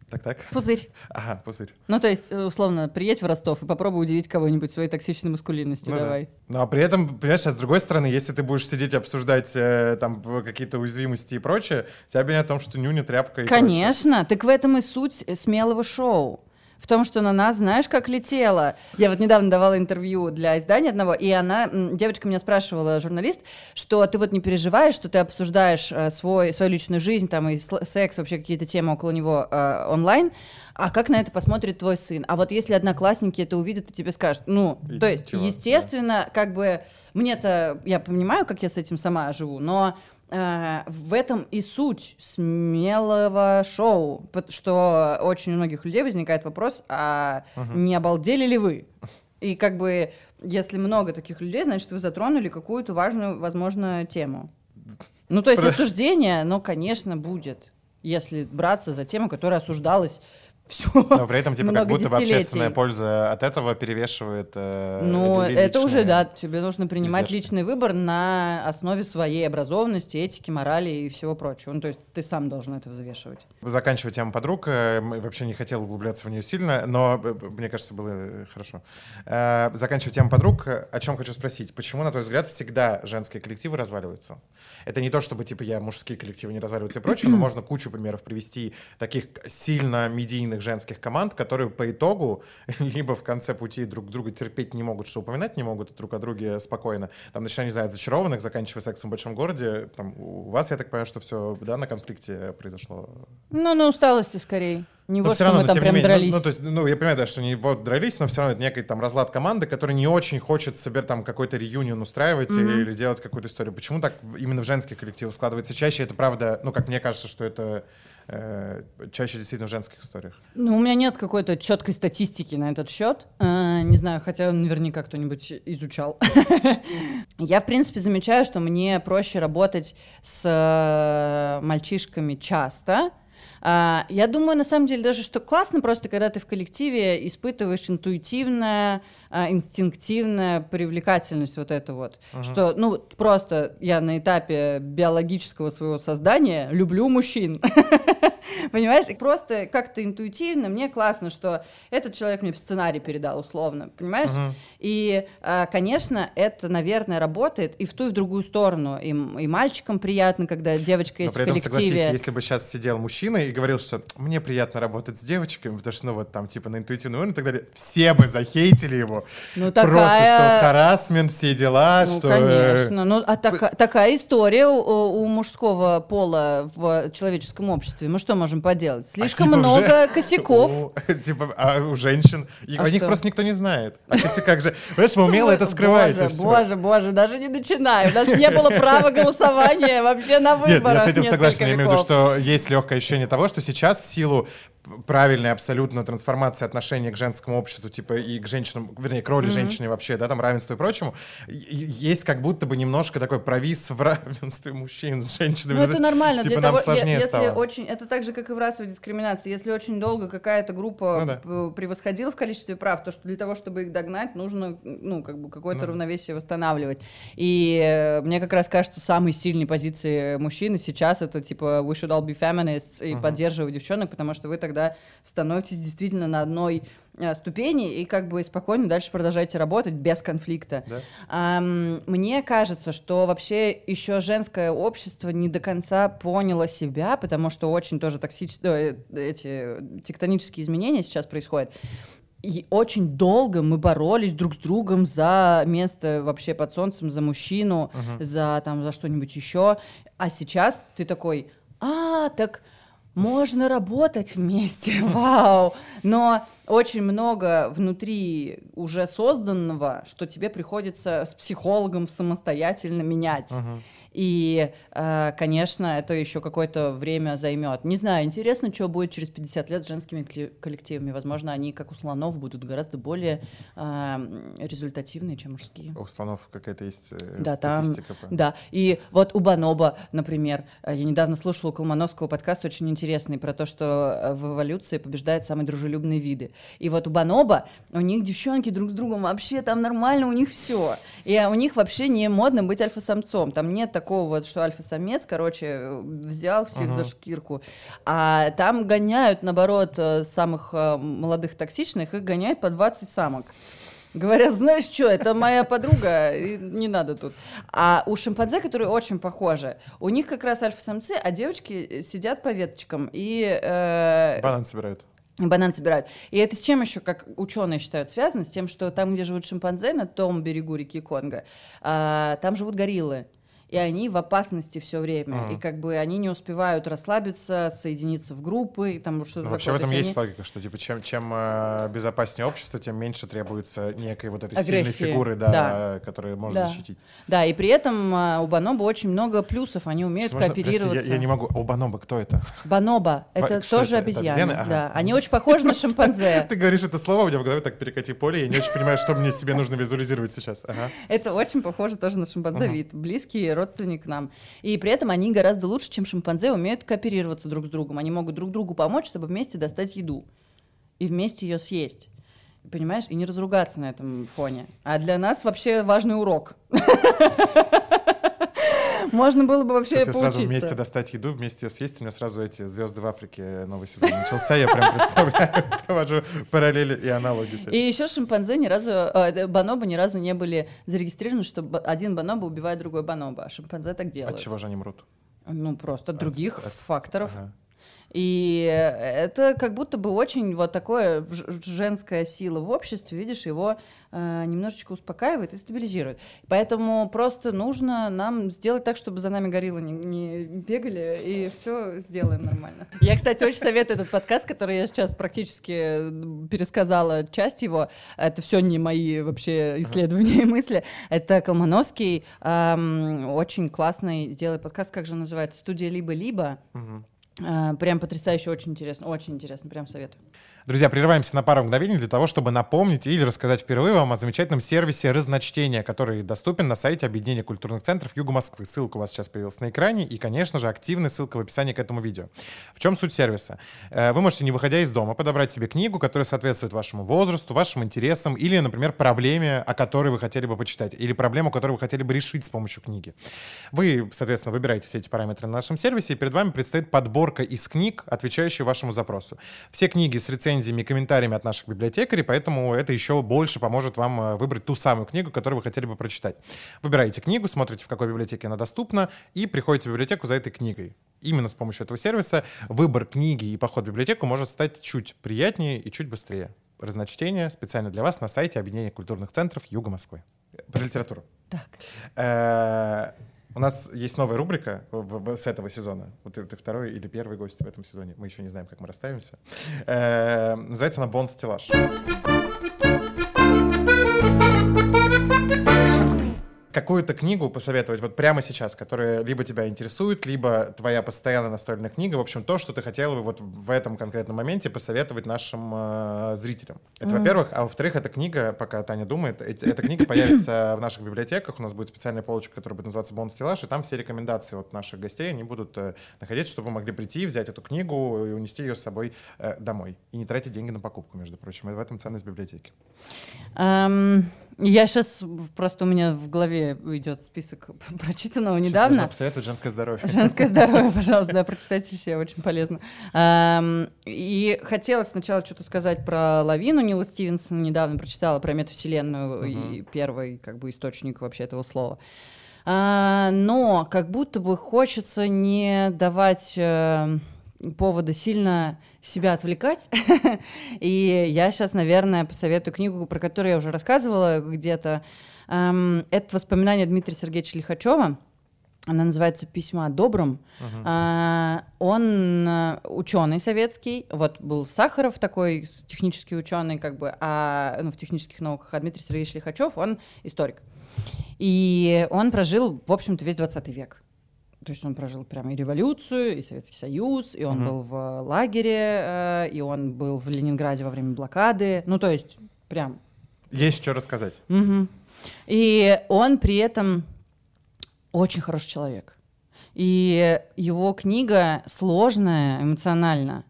Так-так. Пузырь. Ага, пузырь. Ну, то есть, условно, приедь в Ростов и попробуй удивить кого-нибудь своей токсичной маскулинностью, ну, давай. Да. Ну, а при этом, понимаешь, а с другой стороны, если ты будешь сидеть и обсуждать там какие-то уязвимости и прочее, тебя обвинят в том, что нюня, тряпка и конечно, прочее. Так в этом и суть смелого шоу. В том, что на нас, знаешь, как летело. Я вот недавно давала интервью для издания одного, и она, девочка меня спрашивала, журналист, что ты вот не переживаешь, что ты обсуждаешь свою личную жизнь, там, и секс, вообще какие-то темы около него онлайн, а как на это посмотрит твой сын? А вот если одноклассники это увидят и тебе скажут, ну, и то есть, чего? Естественно, да. Как бы, мне-то, я понимаю, как я с этим сама живу, но... в этом и суть смелого шоу, что очень у многих людей возникает вопрос, а не обалдели ли вы? И как бы, если много таких людей, значит, вы затронули какую-то важную, возможно, тему. Ну, то есть осуждение, оно, конечно, будет, если браться за тему, которая осуждалась. Все. Но при этом, типа, как будто бы общественная польза от этого перевешивает. Ну, это уже, да, тебе нужно принимать издержки. Личный выбор на основе своей образованности, этики, морали и всего прочего. Ну, то есть ты сам должен это взвешивать. Заканчивая тему подруг, вообще не хотел углубляться в нее сильно, но, мне кажется, было хорошо. Заканчивая тему подруг, о чем хочу спросить. Почему, на твой взгляд, всегда женские коллективы разваливаются? Это не то, чтобы, типа, мужские коллективы не разваливаются и прочее, но можно кучу примеров привести таких сильно медийных женских команд, которые по итогу либо в конце пути друг друга терпеть не могут, что упоминать не могут друг о друге спокойно. Там, начиная, не знаю, от «Зачарованных», заканчивая «Сексом в большом городе». Там, у вас, я так понимаю, что все, да, на конфликте произошло? Ну, на усталости скорее. Не вот, что мы там прям дрались. Ну, то есть, ну, я понимаю, да, что не вот дрались, но все равно это некий там разлад команды, который не очень хочет себе там какой-то реюнион устраивать или делать какую-то историю. Почему так именно в женских коллективах складывается чаще? Это правда, ну, как мне кажется, что это... чаще действительно в женских историях. Ну, у меня нет какой-то четкой статистики на этот счет. Не знаю, хотя наверняка кто-нибудь изучал. Я, в принципе, замечаю, что мне проще работать с мальчишками часто. Я думаю, на самом деле, даже что классно, просто когда ты в коллективе испытываешь интуитивное, инстинктивная привлекательность вот это вот, что, ну, просто я на этапе биологического своего создания люблю мужчин, понимаешь, просто как-то интуитивно, мне классно, что этот человек мне сценарий передал условно, понимаешь, и, конечно, это, наверное, работает и в ту, и в другую сторону, и мальчикам приятно, когда девочка есть в коллективе. Но при этом, согласись, если бы сейчас сидел мужчина и говорил, что мне приятно работать с девочками, потому что, ну, вот там, типа, на интуитивном уровне и так далее, все бы захейтили его. Ну, такая... Просто, что харассмент, все дела, ну, что... конечно. Ну, а такая история у мужского пола в человеческом обществе. Мы что можем поделать? Слишком много косяков. А у женщин? О них просто никто не знает. О косяках же... Понимаешь, вы умело это скрываете. Боже, даже не начинай. У нас не было права голосования вообще на выборах. Нет, я с этим согласен. Я имею в виду, что есть легкое ощущение того, что сейчас в силу правильной абсолютно трансформации отношения к женскому обществу, типа, и к женщинам, вернее, к роли женщины вообще, да, там, равенству и прочему, есть как будто бы немножко такой провис в равенстве мужчин с женщинами. Ну, это нормально. Типа, нам сложнее стало. Это так же, как и в расовой дискриминации. Если очень долго какая-то группа превосходила в количестве прав, то что для того, чтобы их догнать, нужно, ну, как бы какое-то равновесие восстанавливать. И мне как раз кажется, самой сильной позиции мужчины сейчас это, типа, we should all be feminists и поддерживать девчонок, потому что вы тогда становитесь действительно на одной ступени и как бы спокойно дальше продолжаете работать без конфликта. Да? Мне кажется, что вообще еще женское общество не до конца поняло себя, потому что очень тоже эти тектонические изменения сейчас происходят. И очень долго мы боролись друг с другом за место вообще под солнцем, за мужчину, за что-нибудь еще. А сейчас ты такой, так... Можно работать вместе, вау! Но очень много внутри уже созданного, что тебе приходится с психологом самостоятельно менять. Uh-huh. И, конечно, это еще какое-то время займет. Не знаю, интересно, что будет через 50 лет с женскими коллективами. Возможно, они, как у слонов, будут гораздо более результативные, чем мужские. У слонов какая-то есть статистика. Там, да, и вот у Боноба, например, я недавно слушала у Колмановского подкаст очень интересный про то, что в эволюции побеждают самые дружелюбные виды. И вот у Боноба, у них девчонки друг с другом вообще там нормально, у них все. И у них вообще не модно быть альфа-самцом. Там нет такого вот, что альфа-самец, короче, взял всех за шкирку. А там гоняют, наоборот, самых молодых токсичных, их гоняют по 20 самок. Говорят, знаешь что, это моя подруга, не надо тут. А у шимпанзе, которые очень похожи, у них как раз альфа-самцы, а девочки сидят по веточкам и... Банан собирают. Банан собирают. И это с чем еще, как ученые считают, связано? С тем, что там, где живут шимпанзе, на том берегу реки Конго, там живут гориллы. И они в опасности все время. И как бы они не успевают расслабиться, соединиться в группы. Там, что-то вообще такое. В этом то есть логика, что типа чем безопаснее общество, тем меньше требуется некой вот этой агрессии, сильной фигуры, да. которая может защитить. Да, и при этом у Боноба очень много плюсов. Они умеют кооперироваться. Прости, я не могу. У Боноба кто это? Боноба. Это тоже обезьяны. Да. Они очень похожи на шимпанзе. Ты говоришь это слово, у меня в голове так перекати поле. Я не очень понимаю, что мне себе нужно визуализировать сейчас. Это очень похоже тоже на шимпанзе вид. Близкие, родственник нам. И при этом они гораздо лучше, чем шимпанзе, умеют кооперироваться друг с другом. Они могут друг другу помочь, чтобы вместе достать еду. И вместе ее съесть. Понимаешь? И не разругаться на этом фоне. А для нас вообще важный урок. Можно было бы вообще поучиться. Сразу вместе достать еду, вместе ее съесть. У меня сразу эти «Звезды в Африке» новый сезон начался. Я прям представляю, провожу параллели и аналоги. И еще шимпанзе бонобо ни разу не были зарегистрированы, что один бонобо убивает другой бонобо. А шимпанзе так делают. От чего же они мрут? Ну, просто от других факторов. И это как будто бы очень вот такое женская сила в обществе, видишь, его немножечко успокаивает и стабилизирует. Поэтому просто нужно нам сделать так, чтобы за нами гориллы не бегали, и все сделаем нормально. Я, кстати, очень советую этот подкаст, который я сейчас практически пересказала часть его. Это все не мои вообще исследования и мысли. Это Колмановский очень классный делает подкаст, как же называется, «Студия либо-либо». Прям потрясающе, очень интересно, прям советую. Друзья, прерываемся на пару мгновений для того, чтобы напомнить или рассказать впервые вам о замечательном сервисе разночтения, который доступен на сайте Объединения культурных центров Юга Москвы. Ссылка у вас сейчас появилась на экране и, конечно же, активная ссылка в описании к этому видео. В чем суть сервиса? Вы можете, не выходя из дома, подобрать себе книгу, которая соответствует вашему возрасту, вашим интересам или, например, проблеме, о которой вы хотели бы почитать, или проблему, которую вы хотели бы решить с помощью книги. Вы, соответственно, выбираете все эти параметры на нашем сервисе, и перед вами предстоит подборка из книг, отвечающая вашему запросу. Все книги с рецензиями, и комментариями от наших библиотекарей, поэтому это еще больше поможет вам выбрать ту самую книгу, которую вы хотели бы прочитать. Выбираете книгу, смотрите, в какой библиотеке она доступна, и приходите в библиотеку за этой книгой. Именно с помощью этого сервиса выбор книги и поход в библиотеку может стать чуть приятнее и чуть быстрее. Разночтение специально для вас на сайте Объединения культурных центров Юга Москвы. Про литературу. Так. У нас есть новая рубрика с этого сезона. Вот ты второй или первый гость в этом сезоне. Мы еще не знаем, как мы расставимся. Называется она «Бонстеллаж». Какую-то книгу посоветовать вот прямо сейчас, которая либо тебя интересует, либо твоя постоянно настольная книга. В общем, то, что ты хотела бы вот в этом конкретном моменте посоветовать нашим зрителям. Это, во-первых. А во-вторых, эта книга, пока Таня думает, эта книга появится в наших библиотеках. У нас будет специальная полочка, которая будет называться «Бонстеллаж», и там все рекомендации от наших гостей, они будут находиться, чтобы вы могли прийти, взять эту книгу и унести ее с собой домой. И не тратить деньги на покупку, между прочим. И в этом ценность библиотеки. Я сейчас просто у меня в голове идет список прочитанного сейчас недавно. Нужно обстоятельно женское здоровье. Женское здоровье, пожалуйста, да, прочитайте все, очень полезно. И хотела сначала что-то сказать про лавину Нила Стивенсона. Недавно прочитала про метавселенную и первый как бы источник вообще этого слова. Но как будто бы хочется не давать повода сильно себя отвлекать. И я сейчас, наверное, посоветую книгу, про которую я уже рассказывала где-то. Это воспоминания Дмитрия Сергеевича Лихачева. Она называется «Письма о добром». Он ученый советский. Вот был Сахаров такой, технический ученый, как бы, в технических науках. А Дмитрий Сергеевич Лихачев, он историк. И он прожил, в общем-то, весь 20 век. То есть он прожил прямо и революцию, и Советский Союз, и он был в лагере, и он был в Ленинграде во время блокады. Ну, то есть прям... Есть что рассказать. И он при этом... Очень хороший человек. И его книга сложная эмоционально,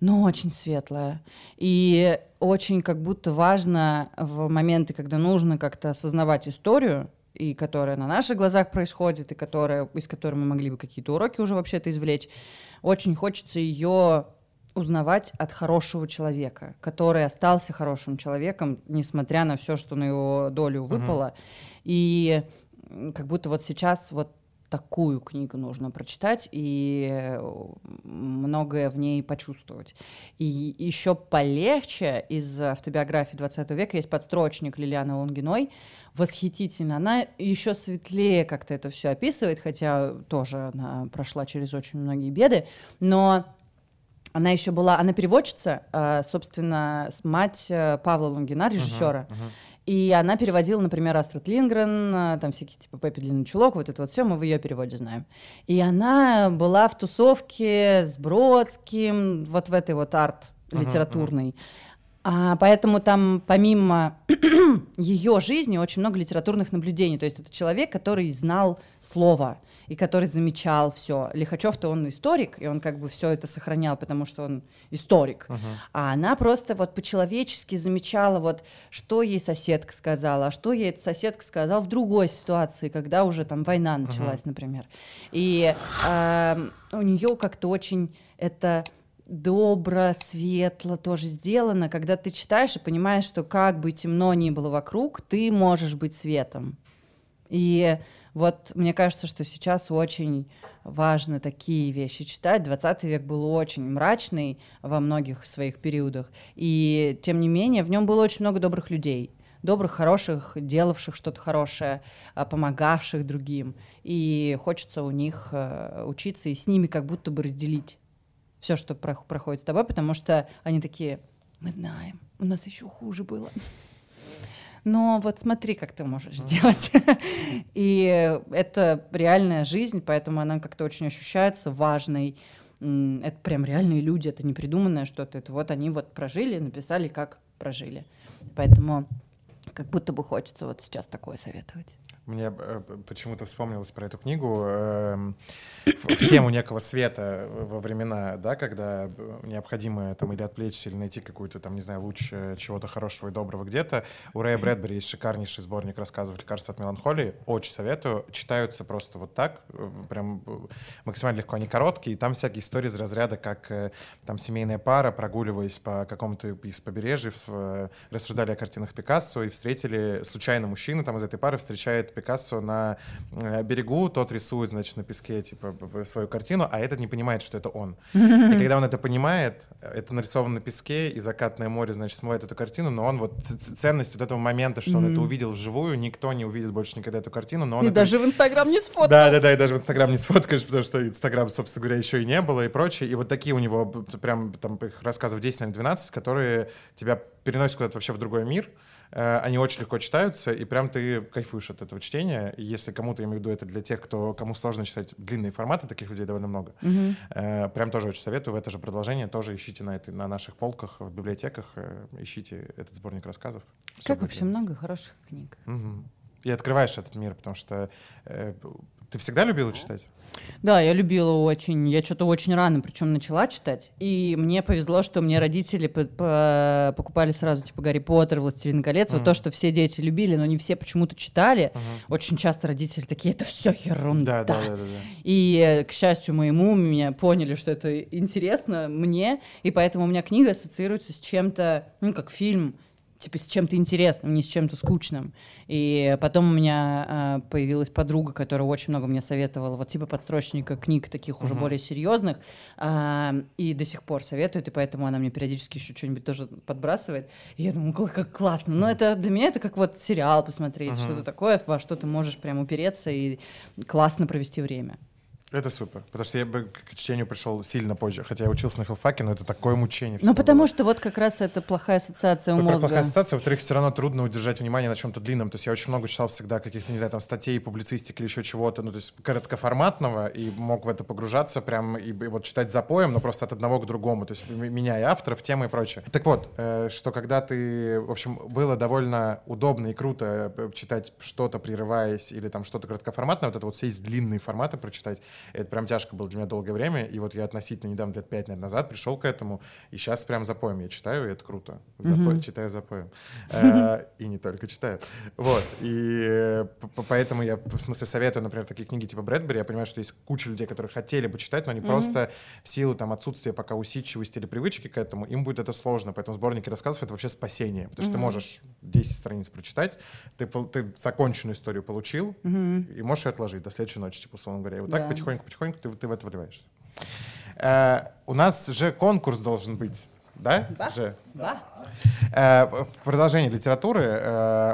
но очень светлая. И очень как будто важно в моменты, когда нужно как-то осознавать историю, и которая на наших глазах происходит, и из которой мы могли бы какие-то уроки уже вообще-то извлечь. Очень хочется ее узнавать от хорошего человека, который остался хорошим человеком, несмотря на все, что на его долю выпало. И... Как будто вот сейчас вот такую книгу нужно прочитать и многое в ней почувствовать. И еще полегче из автобиографии 20 века есть подстрочник Лилианы Лунгиной. Восхитительно. Она еще светлее как-то это все описывает, хотя тоже она прошла через очень многие беды. Но она еще была... Она переводчица, собственно, мать Павла Лунгина, режиссера. И она переводила, например, Астрид Лингрен, там всякие типа Пеппи Длинный чулок, вот это вот все, мы в ее переводе знаем. И она была в тусовке с Бродским, вот в этой вот арт-литературной. Поэтому там помимо ее жизни очень много литературных наблюдений. То есть это человек, который знал слово и который замечал все. Лихачев-то он историк, и он как бы все это сохранял, потому что он историк. А она просто вот по-человечески замечала, вот, что ей соседка сказала, а что ей эта соседка сказала в другой ситуации, когда уже там война началась, например. И у нее как-то очень это... добро, светло тоже сделано, когда ты читаешь и понимаешь, что как бы темно ни было вокруг, ты можешь быть светом. И вот мне кажется, что сейчас очень важно такие вещи читать. 20 век был очень мрачный во многих своих периодах, и тем не менее в нем было очень много добрых людей, добрых, хороших, делавших что-то хорошее, помогавших другим. И хочется у них учиться и с ними как будто бы разделить все, что проходит с тобой, потому что они такие, мы знаем, у нас еще хуже было. Но вот смотри, как ты можешь сделать. И это реальная жизнь, поэтому она как-то очень ощущается важной. Это прям реальные люди, это не придуманное что-то. Это вот они вот прожили, написали, как прожили. Поэтому как будто бы хочется вот сейчас такое советовать. Мне почему-то вспомнилось про эту книгу в тему некого света во времена, да, когда необходимо там или отвлечься, или найти какую-то там, не знаю, луч чего-то хорошего и доброго где-то. У Рэя Брэдбери есть шикарнейший сборник рассказов «Лекарство от меланхолии». Очень советую. Читаются просто вот так, прям максимально легко. Они короткие, и там всякие истории из разряда, как там семейная пара, прогуливаясь по какому-то из побережья, рассуждали о картинах Пикассо и встретили случайно мужчину там из этой пары, встречает Пикассо на берегу, тот рисует, значит, на песке, типа, свою картину, а этот не понимает, что это он. И когда он это понимает, это нарисовано на песке, и закатное море, значит, смывает эту картину, но он вот ценность вот этого момента, что он это увидел вживую, никто не увидит больше никогда эту картину, но он... И это... даже в Инстаграм не сфоткаешь. Да, и даже в Инстаграм не сфоткаешь, потому что Инстаграм, собственно говоря, еще и не было, и прочее. И вот такие у него прям там рассказов 10, наверное, 12, которые тебя переносят куда-то вообще в другой мир. Они очень легко читаются, и прям ты кайфуешь от этого чтения. И если кому-то, я имею в виду, это для тех, кому сложно читать длинные форматы, таких людей довольно много. Прям тоже очень советую. В это же продолжение тоже ищите на наших полках, в библиотеках, ищите этот сборник рассказов. Все как вообще много хороших книг. И открываешь этот мир, потому что... Ты всегда любила читать? Да, я любила очень. Я что-то очень рано, причем начала читать. И мне повезло, что мне родители покупали сразу типа «Гарри Поттер», «Властелин колец». Вот то, что все дети любили, но не все почему-то читали. Очень часто родители такие: это все ерунда. Да. И, к счастью моему, меня поняли, что это интересно мне. И поэтому у меня книга ассоциируется с чем-то, ну, как фильм, типа с чем-то интересным, не с чем-то скучным. И потом у меня появилась подруга, которая очень много мне советовала, вот типа подстрочника книг таких уже более серьезных, и до сих пор советует, и поэтому она мне периодически еще что-нибудь тоже подбрасывает. И я думаю, ой, как классно. Но это для меня это как вот сериал посмотреть, что-то такое, во что ты можешь прям упереться и классно провести время. Это супер, потому что я бы к чтению пришел сильно позже, хотя я учился на филфаке, но это такое мучение. Ну потому было. Что вот как раз это плохая ассоциация у мозга. Плохая ассоциация, во-вторых, все равно трудно удержать внимание на чем-то длинном, то есть я очень много читал всегда каких-то, не знаю, там статей, публицистик или еще чего-то, ну то есть короткоформатного, и мог в это погружаться прям, и вот читать запоем, но просто от одного к другому, то есть меняя авторов, темы и прочее. Так вот, что когда ты, в общем, было довольно удобно и круто читать что-то, прерываясь, или там что-то короткоформатное, вот это вот все есть длинные форматы прочитать. Это прям тяжко было для меня долгое время, и вот я относительно недавно, лет 5 назад, пришел к этому, и сейчас прям запоем я читаю, и это круто. Читаю запоем. И не только читаю. Вот, и поэтому я, в смысле, советую, например, такие книги типа Брэдбери, я понимаю, что есть куча людей, которые хотели бы читать, но они просто в силу там отсутствия пока усидчивости или привычки к этому, им будет это сложно, поэтому сборники рассказов — это вообще спасение, потому что ты можешь 10 страниц прочитать, ты законченную историю получил, и можешь ее отложить до следующей ночи, типа, условно говоря, и вот так потихоньку-потихоньку ты в это вливаешься. У нас же конкурс должен быть, да? Да. В продолжении литературы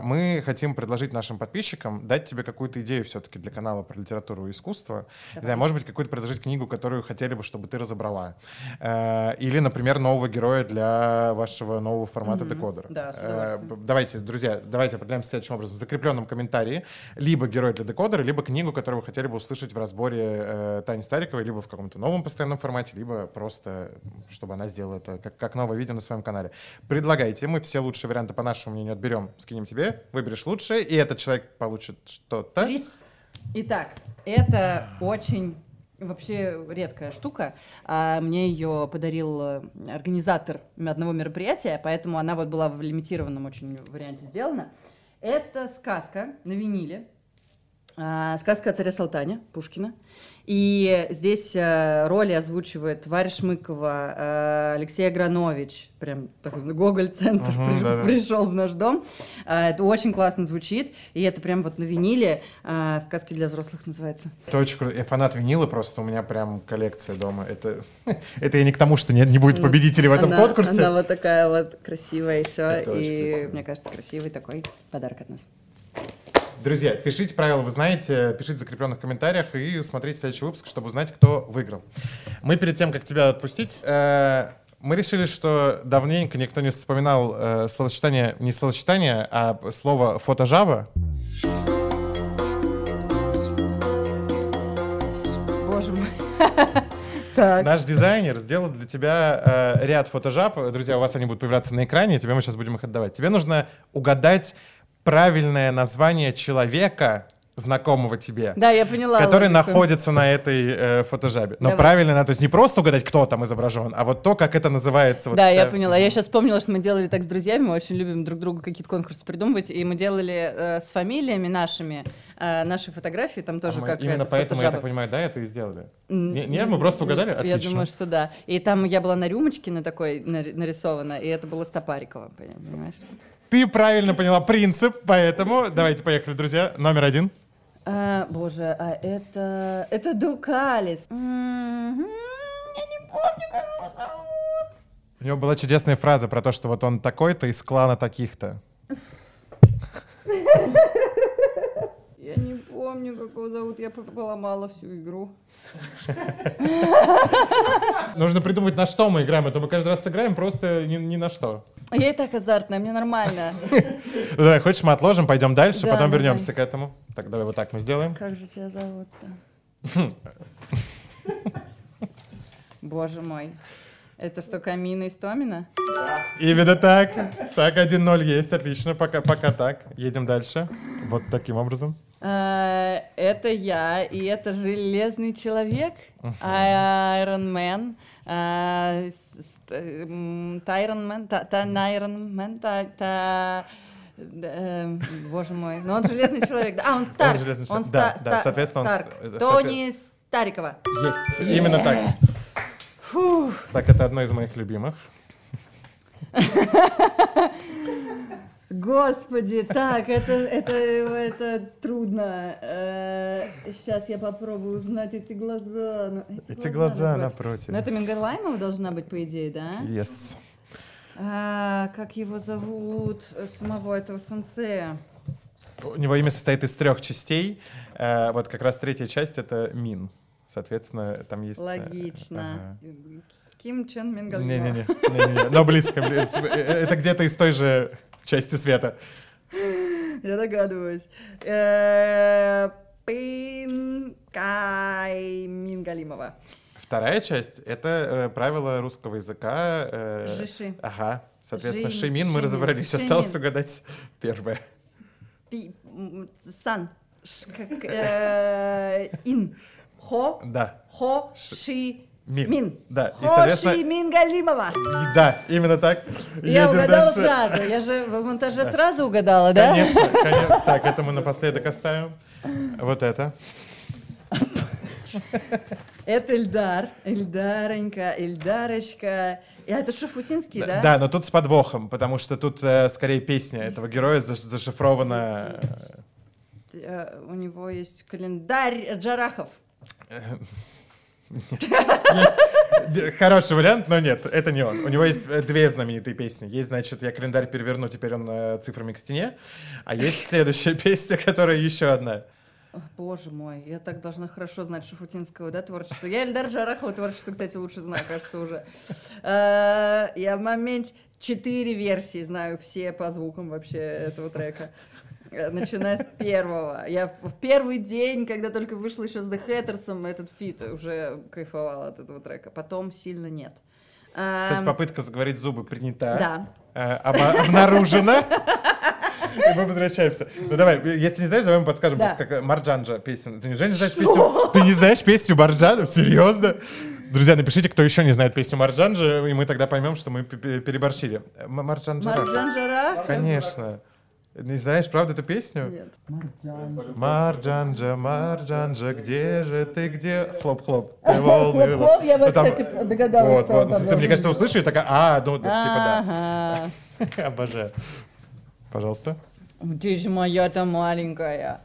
мы хотим предложить нашим подписчикам дать тебе какую-то идею все-таки для канала про литературу и искусство. Не знаю, может быть, какую-то предложить книгу, которую хотели бы, чтобы ты разобрала. Или, например, нового героя для вашего нового формата декодера. Да, с удовольствием. Давайте, друзья, определяемся следующим образом. В закрепленном комментарии либо герой для декодера, либо книгу, которую вы хотели бы услышать в разборе Тани Стариковой, либо в каком-то новом постоянном формате, либо просто, чтобы она сделала это как новое видео на своем канале. Предлагайте, мы все лучшие варианты, по нашему мнению, отберем, скинем тебе, выберешь лучшее, и этот человек получит что-то. Приз. Итак, это очень вообще редкая штука. Мне ее подарил организатор одного мероприятия, поэтому она вот была в лимитированном очень варианте сделана. Это сказка на виниле. Сказка о царе Салтане Пушкина. И здесь роли озвучивает Варя Шмыкова, Алексей Агранович. Прям такой Гоголь-центр пришел в наш дом. Это очень классно звучит. И это прям вот на виниле. Сказки для взрослых называется. Это очень круто. Я фанат винила, просто у меня прям коллекция дома. Это я не к тому, что не будет победителей в этом конкурсе. Она вот такая вот красивая еще. И мне кажется, красивый такой подарок от нас. Друзья, пишите правила, вы знаете, пишите в закрепленных комментариях и смотрите следующий выпуск, чтобы узнать, кто выиграл. Мы перед тем, как тебя отпустить, мы решили, что давненько никто не вспоминал словосочетание, а слово «фотожаба». Боже мой. Так. Наш дизайнер сделал для тебя ряд фотожаб. Друзья, у вас они будут появляться на экране, и тебе мы сейчас будем их отдавать. Тебе нужно угадать правильное название человека, знакомого тебе, да, я поняла, который находится на этой фотожабе. Но правильно, то есть не просто угадать, кто там изображен, а вот то, как это называется. Вот да, я поняла. Я сейчас вспомнила, что мы делали так с друзьями, мы очень любим друг другу какие-то конкурсы придумывать, и мы делали с фамилиями нашими, наши фотографии, там тоже как это. Именно поэтому, я так понимаю, да, это и сделали? Нет, мы просто угадали? Отлично. Я думаю, что да. И там я была на рюмочке на такой нарисована, и это было Стопарикова, понимаешь? Ты правильно поняла принцип, поэтому давайте поехали, друзья. Номер 1. Боже, а это Дукалис. Я не помню, как его зовут. У него была чудесная фраза про то, что вот он такой-то из клана таких-то. Я не помню, как его зовут. Я поломала всю игру. Нужно придумать, на что мы играем, а то мы каждый раз сыграем просто ни на что. Я и так азартная, мне нормально. Давай, хочешь, мы отложим, пойдем дальше, потом вернемся к этому. Так, давай вот так мы сделаем. Как же тебя зовут-то? Боже мой. Это что, Камина из Томина? Именно так. Так, 1-0 есть, отлично. Пока так. Едем дальше. Вот таким образом. Это я, и это Железный человек, Iron Man, боже мой, но он Железный человек, он Старк, он Старк, Тони Старикова. Есть, именно так. Так, это одно из моих любимых. Господи, так, это трудно. Сейчас я попробую узнать эти глаза. Эти глаза напротив. Но это Мингерлаймова должна быть, по идее, да? Yes. Как его зовут, самого этого сенсея? У него имя состоит из 3 частей. Вот как раз 3-я часть — это Мин. Соответственно, там есть... Логично. Ага. Ким Чен Мингальмо. Не-не-не, но близко. Это где-то из той же части света. Я догадываюсь. Пинкай Мингалимова. 2-я часть — это правила русского языка. Жиши. Ага. Соответственно, Шимин мы разобрались. Осталось угадать 1-е. Сан. Ин. Хо. Да. Хо. Ши. Мин. Да. И, соответственно... Хоши Мингалимова. Да, именно так. Я угадала дальше. Сразу. Я же в монтаже сразу угадала, да? Конечно, конечно. Так, это мы напоследок оставим. Вот это. Это Эльдар. Эльдаронька, Эльдарочка. Это Шафутинский, да? Да, но тут с подвохом, потому что тут скорее песня этого героя зашифрована. У него есть календарь Джарахов. Хороший вариант, но нет, это не он. У него есть 2 знаменитые песни. Есть, значит, «Я календарь переверну», теперь он цифрами к стене. А есть следующая песня, которая еще одна. Боже мой, я так должна хорошо знать Шафутинского, да, творчество. Я Эльдар Джарахова творчество, кстати, лучше знаю, кажется, уже. Я в момент 4 версии знаю все по звукам вообще этого трека. Начиная с 1-го. Я в первый день, когда только вышла еще с The Hatters'ом, этот фит, уже кайфовала от этого трека. Потом сильно нет. Кстати, попытка заговорить зубы принята. Да. Обнаружена. И мы возвращаемся. Ну давай, если не знаешь, давай мы подскажем. Да. Просто как Марджанджа песня. Ты неужели не знаешь песню? Ты не знаешь песню Марджанджа? Серьезно? Друзья, напишите, кто еще не знает песню Марджанджа, и мы тогда поймем, что мы переборщили. Марджанджара. Марджанджара? Конечно. Не знаешь, правда, эту песню? Нет. Марджанджа, Марджанджа, где же ты, где... Хлоп-хлоп. Хлоп-хлоп, я бы, кстати, догадалась. Вот, ты, мне кажется, услышишь и такая, ну, типа, да. Обожаю. Пожалуйста. Ты же моя-то маленькая.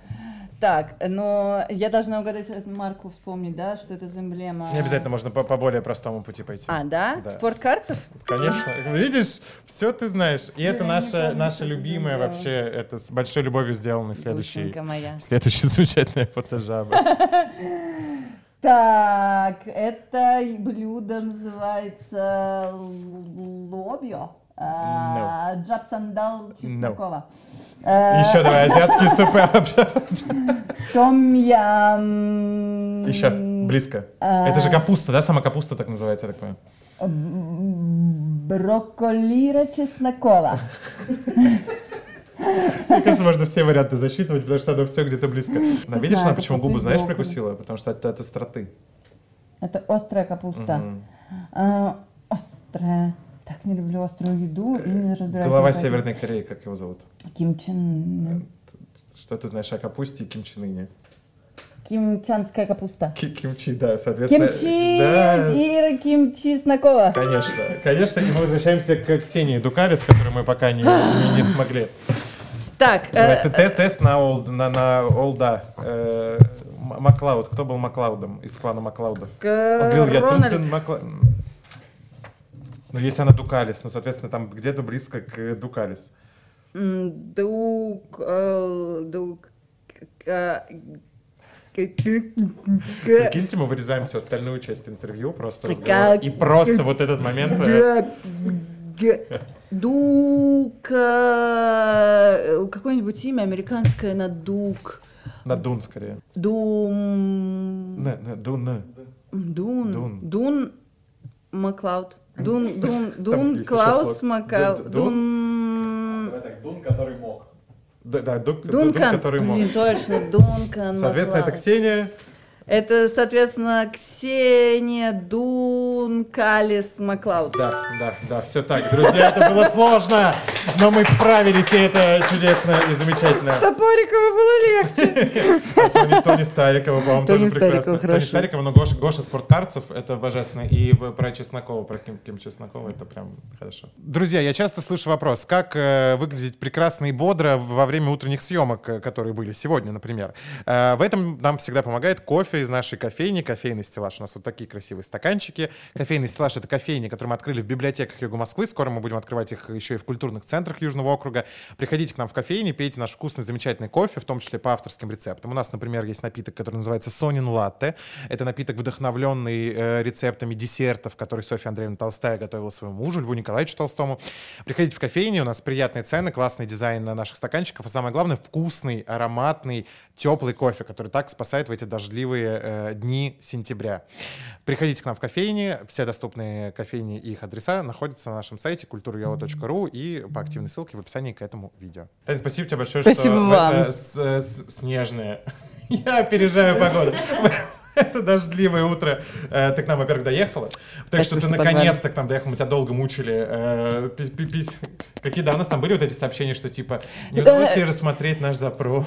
Так, но я должна угадать эту марку, вспомнить, да, что это за эмблема. Не обязательно, можно по более простому пути пойти. Да? Спорт Карцев? Конечно. Видишь, все ты знаешь. И это наша любимая вообще, это с большой любовью сделанный следующий замечательный фотожаба. Так, это блюдо называется лобио. Джапсандал Чеснокова. Еще давай азиатские супы. Том-ям. Еще близко. Это же капуста, да? Сама капуста так называется, я так понимаю. Брокколира Чеснокова. Мне кажется, можно все варианты засчитывать, потому что оно все где-то близко. Видишь, она почему губы, знаешь, прикусила? Потому что это остроты. Это острая капуста. Острая. Так не люблю острую еду и не разбираюсь. Глава Северной Кореи, как его зовут? Ким Чен. Что ты знаешь о капусте и Ким Чен Ине? Кимчанская капуста. Кимчи, да, соответственно. Кимчи! Да. Ира Кимчи Снакова. Конечно, конечно. И мы возвращаемся к Ксении Дукарис, которую мы пока не смогли. Так. Тест на Олда. Маклауд. Кто был Маклаудом из клана Маклауда? Рональд. Ну, если она Дукалис, ну, соответственно, там где-то близко к Дукалис. Прикиньте, мы вырезаем всю остальную часть интервью, просто разговор. И просто вот этот момент... Какое-нибудь имя американское на Дук. На Дун, скорее. Дун. Маклауд. Дун Клаус Макау. Дун, который мог. Да, Дун, который мог. Не точно, Дункан. Соответственно, это Ксения. Это, соответственно, Ксения Дун Калис Маклауд. Да, все так, друзья, это было сложно. Но мы справились, и это чудесно и замечательно. С Топориковой было легче. Тони Старикова, по-моему, тоже прекрасно. Тони Старикова, но Гоша Спорткарцев, это божественно. И про Чеснокова, про Ким Чеснокова, это прям хорошо. Друзья, я часто слышу вопрос, как выглядеть прекрасно и бодро во время утренних съемок, которые были сегодня, например. В этом нам всегда помогает кофе из нашей кофейни, кофейный стеллаж. У нас вот такие красивые стаканчики. Кофейный стеллаж — это кофейни, которые мы открыли в библиотеках Юга Москвы. Скоро мы будем открывать их еще и в культурных центрах Южного округа. Приходите к нам в кофейни, пейте наш вкусный, замечательный кофе, в том числе по авторским рецептам. У нас, например, есть напиток, который называется «Сонин латте». Это напиток, вдохновленный рецептами десертов, которые Софья Андреевна Толстая готовила своему мужу, Льву Николаевичу Толстому. Приходите в кофейни, у нас приятные цены, классный дизайн наших стаканчиков, а самое главное — вкусный, ароматный, теплый кофе, который так спасает в эти дождливые дни сентября. Приходите к нам в кофейни, все доступные кофейни и их адреса находятся на нашем сайте kulturyovo.ru и по активной ссылке в описании к этому видео. Таня, спасибо тебе большое, что это снежное. Я опережаю погоду. Это дождливое утро. Ты к нам, во-первых, доехала. Так что ты наконец-то к нам доехала. Мы тебя долго мучили. Какие, да, у нас там были вот эти сообщения, что типа не удалось ли рассмотреть наш запрос.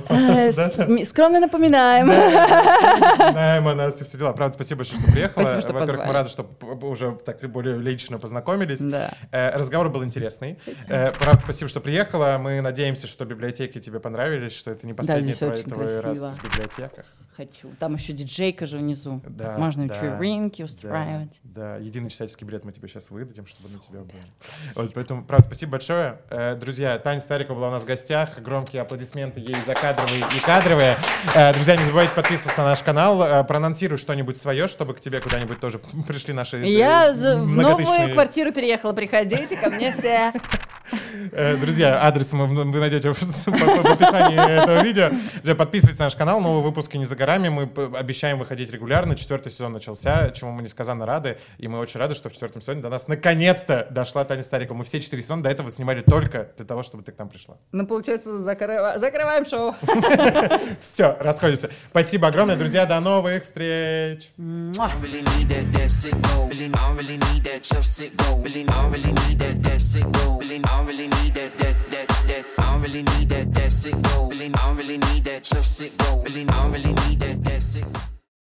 Скромно напоминаем. Напоминаем о нас и все дела. Правда, спасибо большое, что приехала. Спасибо, что позвали. Во-первых, мы рады, что уже так более лично познакомились. Да. Разговор был интересный. Правда, спасибо, что приехала. Мы надеемся, что библиотеки тебе понравились, что это не последний твой раз в библиотеках. Хочу. Там еще диджейка же внизу. Да, можно вечеринки устраивать. Да, единый читательский билет мы тебе сейчас выдадим, чтобы на тебя было. Вот, поэтому, правда, спасибо большое. Друзья, Таня Старикова была у нас в гостях. Громкие аплодисменты ей закадровые и кадровые. Друзья, не забывайте подписываться на наш канал. Проанонсируй что-нибудь свое, чтобы к тебе куда-нибудь тоже пришли наши многотысячные... Я в новую квартиру переехала. Приходите ко мне все. Друзья, адрес вы найдете в описании этого видео. Подписывайтесь на наш канал. Новые выпуски не за горами. Мы обещаем выходить регулярно. 4-й сезон начался, чему мы несказанно рады. И мы очень рады, что в 4-м сезоне до нас наконец-то дошла Таня Старикова. Мы все 4 сезона до этого снимали только для того, чтобы ты к нам пришла. Ну, получается, закрываем шоу. Все, расходимся. Спасибо огромное, друзья. До новых встреч. I don't really need that. I don't really need that, that sick go. I don't really need that, just sick go. I don't really need that, that sick go.